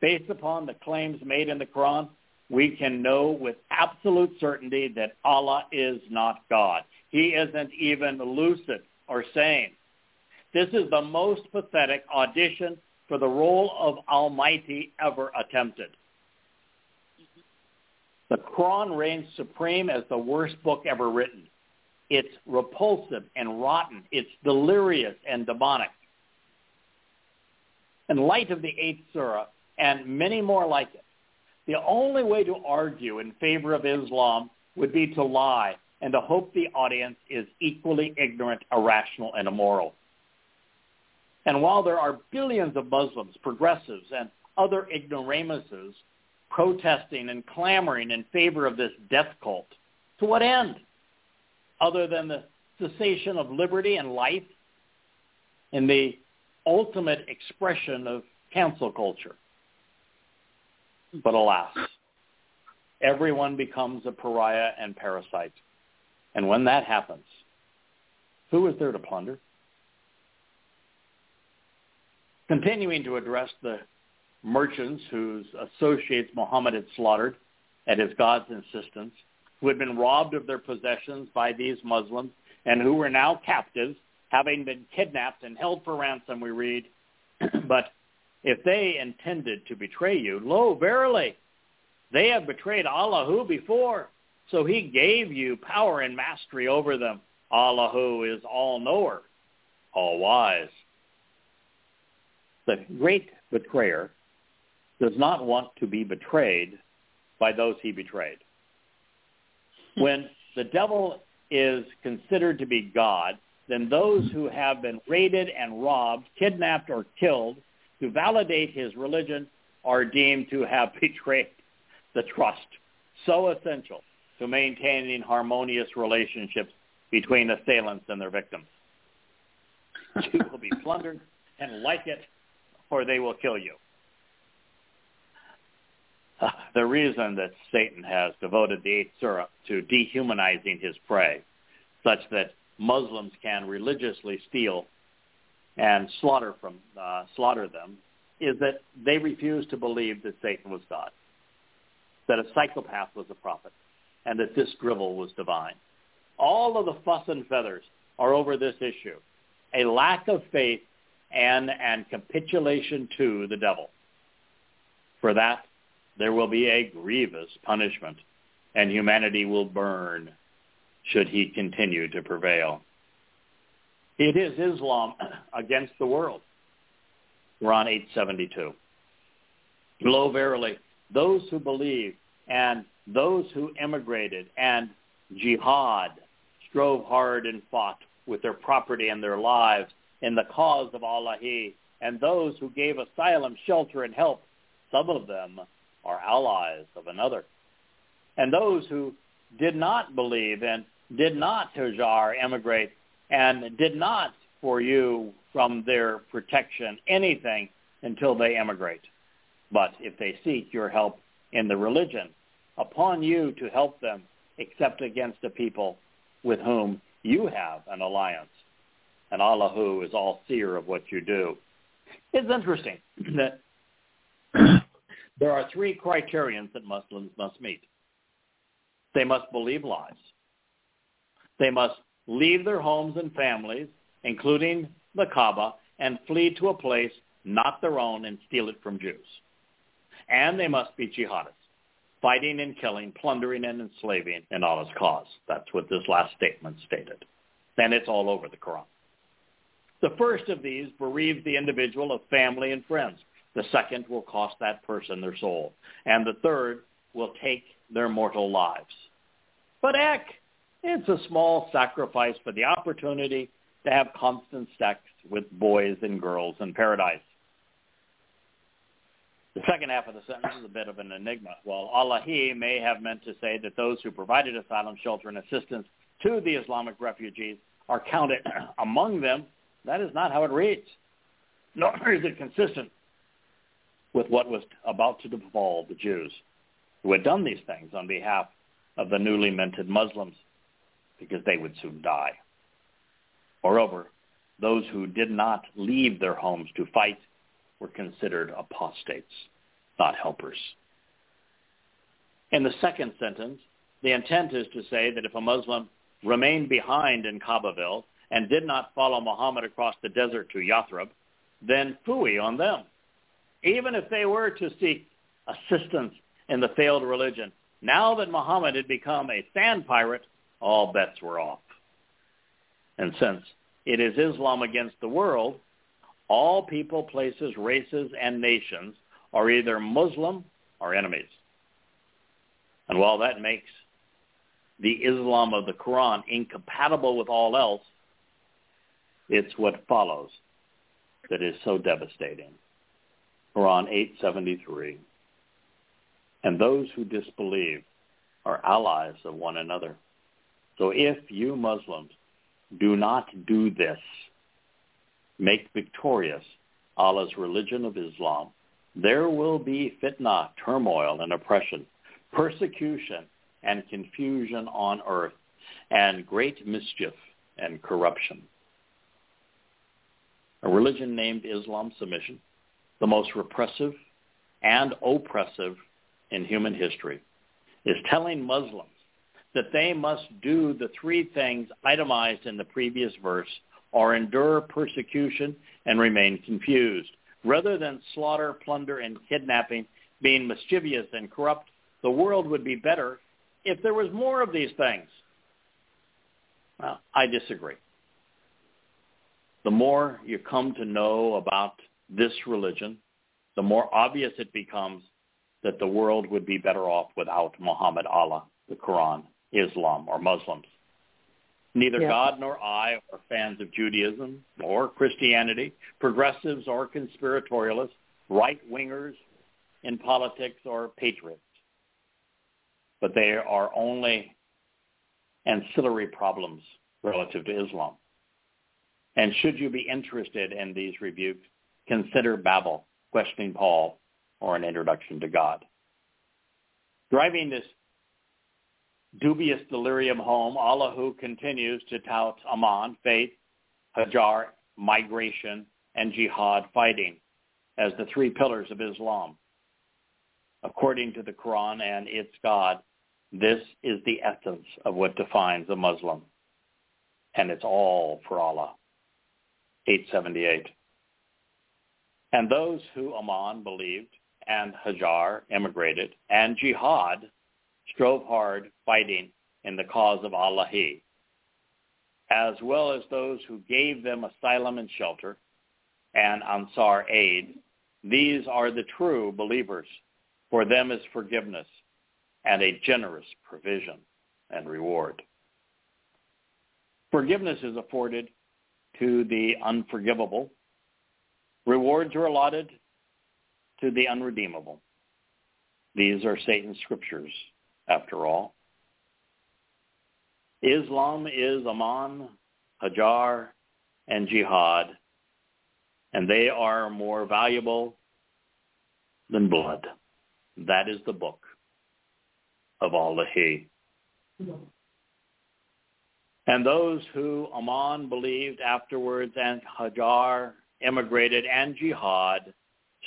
Based upon the claims made in the Quran, we can know with absolute certainty that Allah is not God. He isn't even lucid or sane. This is the most pathetic audition for the role of Almighty ever attempted. The Quran reigns supreme as the worst book ever written. It's repulsive and rotten. It's delirious and demonic. In light of the 8th surah, and many more like it, the only way to argue in favor of Islam would be to lie and to hope the audience is equally ignorant, irrational, and immoral. And while there are billions of Muslims, progressives, and other ignoramuses protesting and clamoring in favor of this death cult, to what end? Other than the cessation of liberty and life and the ultimate expression of cancel culture. But alas, everyone becomes a pariah and parasite. And when that happens, who is there to plunder? Continuing to address the merchants whose associates Muhammad had slaughtered at his God's insistence, who had been robbed of their possessions by these Muslims and who were now captives, having been kidnapped and held for ransom, we read, but if they intended to betray you, lo, verily, they have betrayed Allah who before, so he gave you power and mastery over them. Allah who is all-knower, all-wise. The great betrayer does not want to be betrayed by those he betrayed. When the devil is considered to be God, then those who have been raided and robbed, kidnapped or killed to validate his religion are deemed to have betrayed the trust so essential to maintaining harmonious relationships between assailants and their victims. You will be plundered and like it, or they will kill you. The reason that Satan has devoted the 8th surah to dehumanizing his prey, such that Muslims can religiously steal and slaughter them, is that they refuse to believe that Satan was God, that a psychopath was a prophet, and that this drivel was divine. All of the fuss and feathers are over this issue, a lack of faith and capitulation to the devil. For that, there will be a grievous punishment, and humanity will burn should he continue to prevail. It is Islam against the world. Quran 8:72. Lo, verily, those who believed and those who emigrated and jihad strove hard and fought with their property and their lives in the cause of Allah, and those who gave asylum, shelter, and help, some of them are allies of another. And those who did not believe and did not hijr, emigrate, and did not for you from their protection anything until they emigrate. But if they seek your help in the religion, upon you to help them except against the people with whom you have an alliance. And Allah, who is all seer of what you do. It's interesting that there are three criterions that Muslims must meet. They must believe lies. They must leave their homes and families, including the Kaaba, and flee to a place not their own and steal it from Jews. And they must be jihadists, fighting and killing, plundering and enslaving in Allah's cause. That's what this last statement stated. And it's all over the Quran. The first of these bereaves the individual of family and friends. The second will cost that person their soul. And the third will take their mortal lives. But heck, it's a small sacrifice for the opportunity to have constant sex with boys and girls in paradise. The second half of the sentence is a bit of an enigma. While Allah may have meant to say that those who provided asylum, shelter, and assistance to the Islamic refugees are counted among them, that is not how it reads, nor is it consistent with what was about to befall the Jews who had done these things on behalf of the newly minted Muslims, because they would soon die. Moreover, those who did not leave their homes to fight were considered apostates, not helpers. In the second sentence, the intent is to say that if a Muslim remained behind in Kaabaville and did not follow Muhammad across the desert to Yathrib, then fooey on them. Even if they were to seek assistance in the failed religion, now that Muhammad had become a sand pirate, all bets were off. And since it is Islam against the world, all people, places, races, and nations are either Muslim or enemies. And while that makes the Islam of the Quran incompatible with all else, it's what follows that is so devastating. Quran 873. And those who disbelieve are allies of one another. So if you Muslims do not do this, make victorious Allah's religion of Islam, there will be fitna, turmoil, and oppression, persecution, and confusion on earth, and great mischief and corruption. A religion named Islam submission, the most repressive and oppressive in human history, is telling Muslims that they must do the three things itemized in the previous verse, or endure persecution and remain confused. Rather than slaughter, plunder, and kidnapping, being mischievous and corrupt, the world would be better if there was more of these things. Well, I disagree. The more you come to know about this religion, the more obvious it becomes that the world would be better off without Muhammad, Allah, the Quran, Islam, or Muslims. Neither God nor I are fans of Judaism or Christianity, progressives or conspiratorialists, right-wingers in politics or patriots. But they are only ancillary problems relative to Islam. And should you be interested in these rebukes, consider Babel, Questioning Paul, or An Introduction to God. Driving this dubious delirium home, Allah continues to tout Aman, faith, Hijr, migration, and jihad, fighting, as the three pillars of Islam. According to the Quran and its God, this is the essence of what defines a Muslim. And it's all for Allah. 878. And those who Aman believed and Hijr emigrated and jihad strove hard, fighting in the cause of Allah, as well as those who gave them asylum and shelter and Ansar aid. These are the true believers, For them is forgiveness and a generous provision and reward. Forgiveness is afforded to the unforgivable. Rewards are allotted to the unredeemable. These are Satan's scriptures, after all. Islam is Aman, Hajar, and Jihad, and they are more valuable than blood. That is the book of Allah. And those who Aman believed afterwards, and Hajar emigrated, and Jihad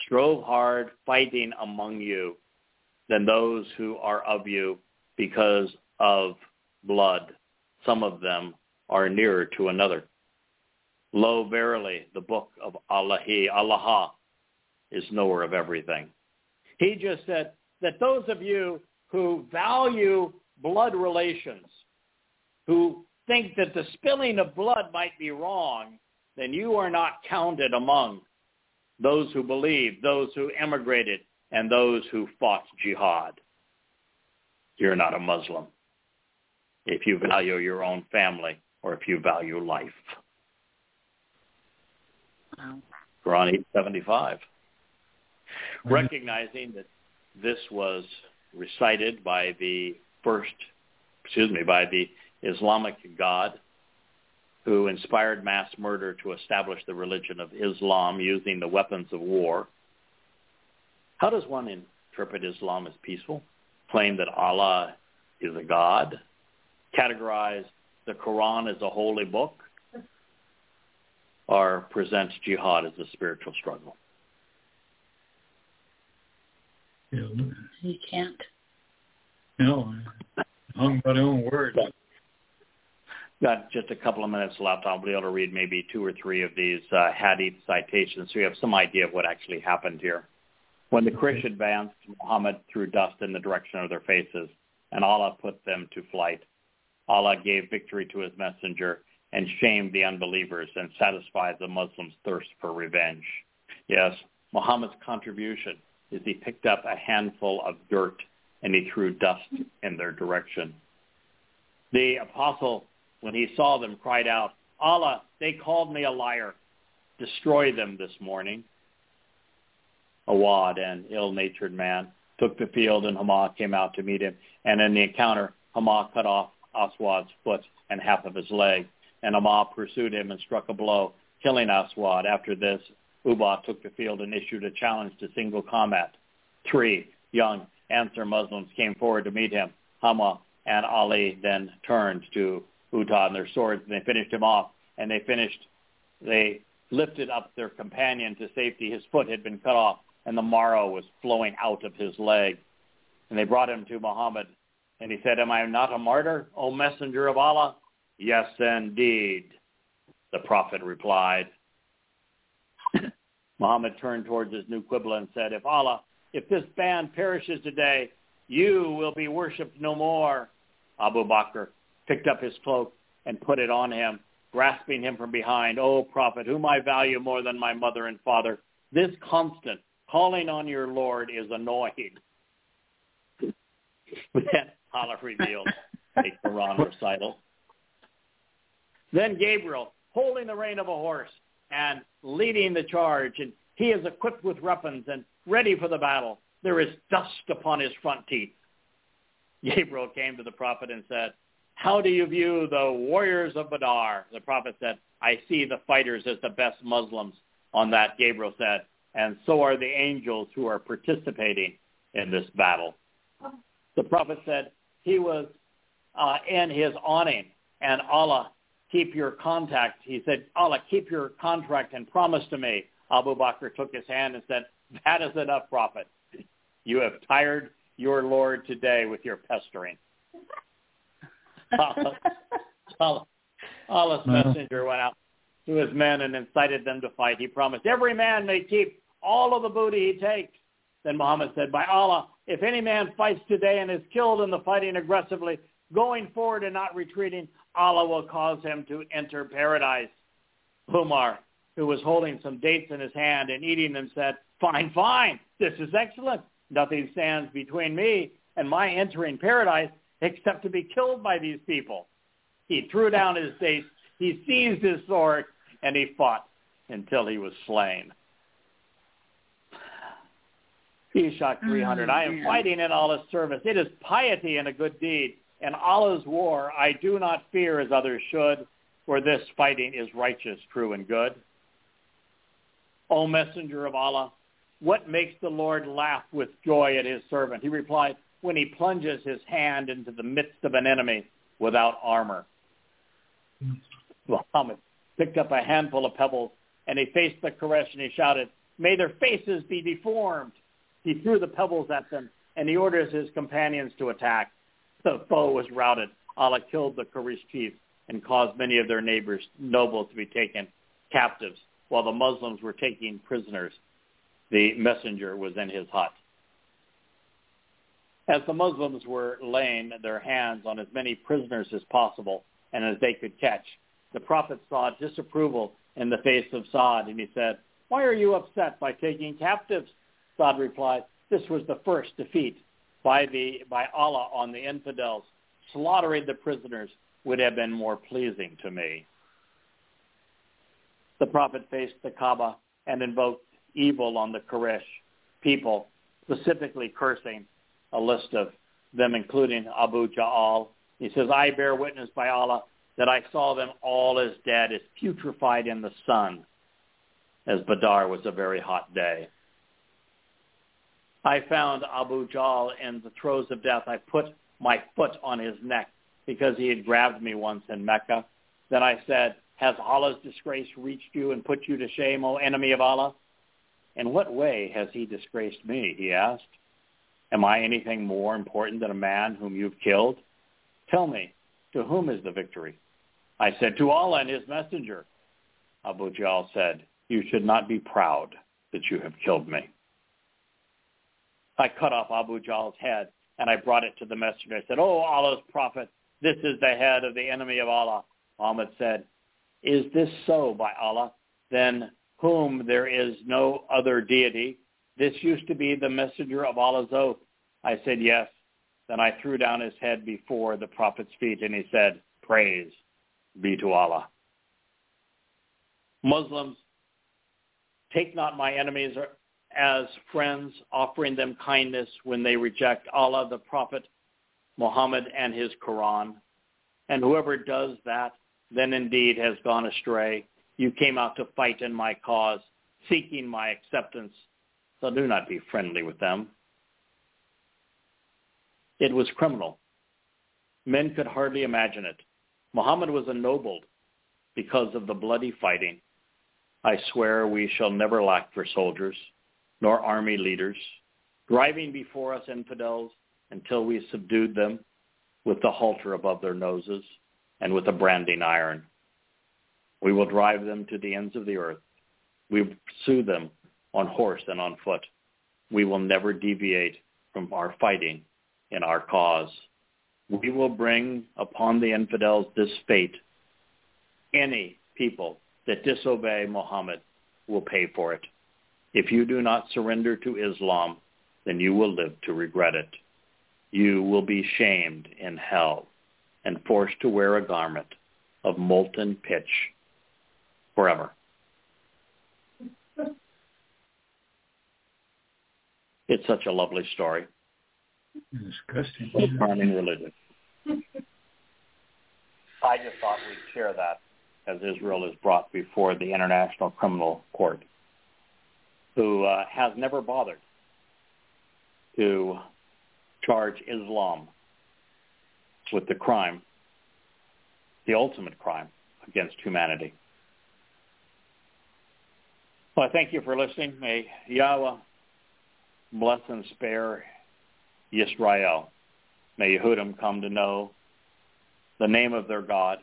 strove hard fighting among you, than those who are of you because of blood. Some of them are nearer to another. Lo, verily, the book of Allah is knower of everything. He just said that those of you who value blood relations, who think that the spilling of blood might be wrong, then you are not counted among those who believed, those who emigrated, and those who fought jihad. You're not a Muslim if you value your own family or if you value life. Wow. Quran 875. Recognizing that this was recited by the Islamic God who inspired mass murder to establish the religion of Islam using the weapons of war. How does one interpret Islam as peaceful, claim that Allah is a God, categorize the Quran as a holy book, or present jihad as a spiritual struggle? You can't. No, hung by my own words. Got just a couple of minutes left. I'll be able to read maybe two or three of these Hadith citations so you have some idea of what actually happened here. When the Quraysh advanced, Muhammad threw dust in the direction of their faces, and Allah put them to flight. Allah gave victory to his messenger and shamed the unbelievers and satisfied the Muslims' thirst for revenge. Yes, Muhammad's contribution is he picked up a handful of dirt and he threw dust in their direction. The apostle, when he saw them, cried out, "Allah, they called me a liar. Destroy them this morning." Awad, an ill-natured man, took the field, and Hama came out to meet him. And in the encounter, Hama cut off Aswad's foot and half of his leg. And Hama pursued him and struck a blow, killing Aswad. After this, Ubah took the field and issued a challenge to single combat. 3 young Ansar Muslims came forward to meet him. Hama and Ali then turned to Utah and their swords, and they finished him off. And they lifted up their companion to safety. His foot had been cut off, and the marrow was flowing out of his leg. And they brought him to Muhammad, and he said, "Am I not a martyr, O messenger of Allah?" "Yes, indeed," the prophet replied. Muhammad turned towards his new Qibla and said, "If this band perishes today, you will be worshipped no more." Abu Bakr picked up his cloak and put it on him, grasping him from behind. "O prophet, whom I value more than my mother and father, this constant calling on your Lord is annoying." Then Allah revealed a Quran recital. Then Gabriel, holding the rein of a horse and leading the charge, and he is equipped with weapons and ready for the battle. There is dust upon his front teeth. Gabriel came to the prophet and said, "How do you view the warriors of Badr?" The prophet said, "I see the fighters as the best Muslims." On that, Gabriel said, "And so are the angels who are participating in this battle." The prophet said, "He was in his awning, and Allah, keep your contact." He said, "Allah, keep your contract and promise to me." Abu Bakr took his hand and said, "That is enough, prophet. You have tired your Lord today with your pestering." Allah's messenger went out to his men and incited them to fight. He promised, "Every man may keep all of the booty he takes." Then Muhammad said, "By Allah, if any man fights today and is killed in the fighting aggressively, going forward and not retreating, Allah will cause him to enter paradise." Umar, who was holding some dates in his hand and eating them, said, "Fine, this is excellent. Nothing stands between me and my entering paradise except to be killed by these people. He threw down his states, he seized his sword, and he fought until he was slain. Ishaq 300, I am fighting in Allah's service. It is piety and a good deed. In Allah's war, I do not fear as others should, for this fighting is righteous, true, and good. O Messenger of Allah, what makes the Lord laugh with joy at his servant? He replied, when he plunges his hand into the midst of an enemy without armor. Muhammad picked up a handful of pebbles, and he faced the Quraysh, and he shouted, may their faces be deformed. He threw the pebbles at them, and he orders his companions to attack. The foe was routed. Allah killed the Quraysh chief and caused many of their neighbors, nobles, to be taken captives, while the Muslims were taking prisoners. The messenger was in his hut. As the Muslims were laying their hands on as many prisoners as possible and as they could catch, the Prophet saw disapproval in the face of Saad, and he said, why are you upset by taking captives? Saad replied, this was the first defeat by Allah on the infidels. Slaughtering the prisoners would have been more pleasing to me. The Prophet faced the Kaaba and invoked evil on the Quraysh people, specifically cursing a list of them, including Abu Jahl. He says, I bear witness by Allah that I saw them all as dead, as putrefied in the sun, as Badr was a very hot day. I found Abu Jahl in the throes of death. I put my foot on his neck because he had grabbed me once in Mecca. Then I said, has Allah's disgrace reached you and put you to shame, O enemy of Allah? In what way has he disgraced me, he asked. Am I anything more important than a man whom you've killed? Tell me, to whom is the victory? I said, to Allah and his messenger. Abu Jahl said, you should not be proud that you have killed me. I cut off Abu Jahl's head, and I brought it to the messenger. I said, oh, Allah's prophet, this is the head of the enemy of Allah. Muhammad said, is this so by Allah, than whom there is no other deity? This used to be the messenger of Allah's oath. I said, yes. Then I threw down his head before the prophet's feet, and he said, praise be to Allah. Muslims, take not my enemies as friends, offering them kindness when they reject Allah, the Prophet, Muhammad, and his Quran. And whoever does that, then indeed has gone astray. You came out to fight in my cause, seeking my acceptance, so do not be friendly with them. It was criminal. Men could hardly imagine it. Muhammad was ennobled because of the bloody fighting. I swear we shall never lack for soldiers, nor army leaders, driving before us infidels until we subdued them with the halter above their noses and with a branding iron. We will drive them to the ends of the earth. We will pursue them on horse and on foot. We will never deviate from our fighting in our cause. We will bring upon the infidels this fate. Any people that disobey Muhammad will pay for it. If you do not surrender to Islam, then you will live to regret it. You will be shamed in hell and forced to wear a garment of molten pitch forever. It's such a lovely story. Disgusting. So charming religion. I just thought we'd share that as Israel is brought before the International Criminal Court, who has never bothered to charge Islam with the crime, the ultimate crime against humanity. Well, I thank you for listening. May Yahweh bless and spare Yisrael. May Yehudim come to know the name of their God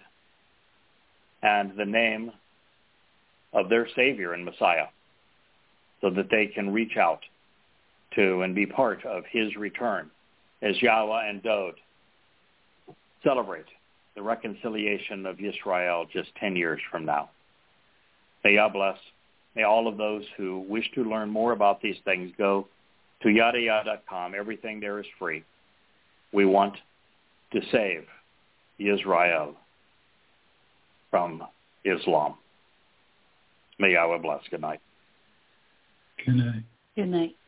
and the name of their Savior and Messiah, so that they can reach out to and be part of his return as Yahweh and Dod celebrate the reconciliation of Yisrael just 10 years from now. May Yah bless. May all of those who wish to learn more about these things go to yadayada.com. Everything there is free. We want to save Israel from Islam. May Yahweh bless. Good night. Good night. Good night.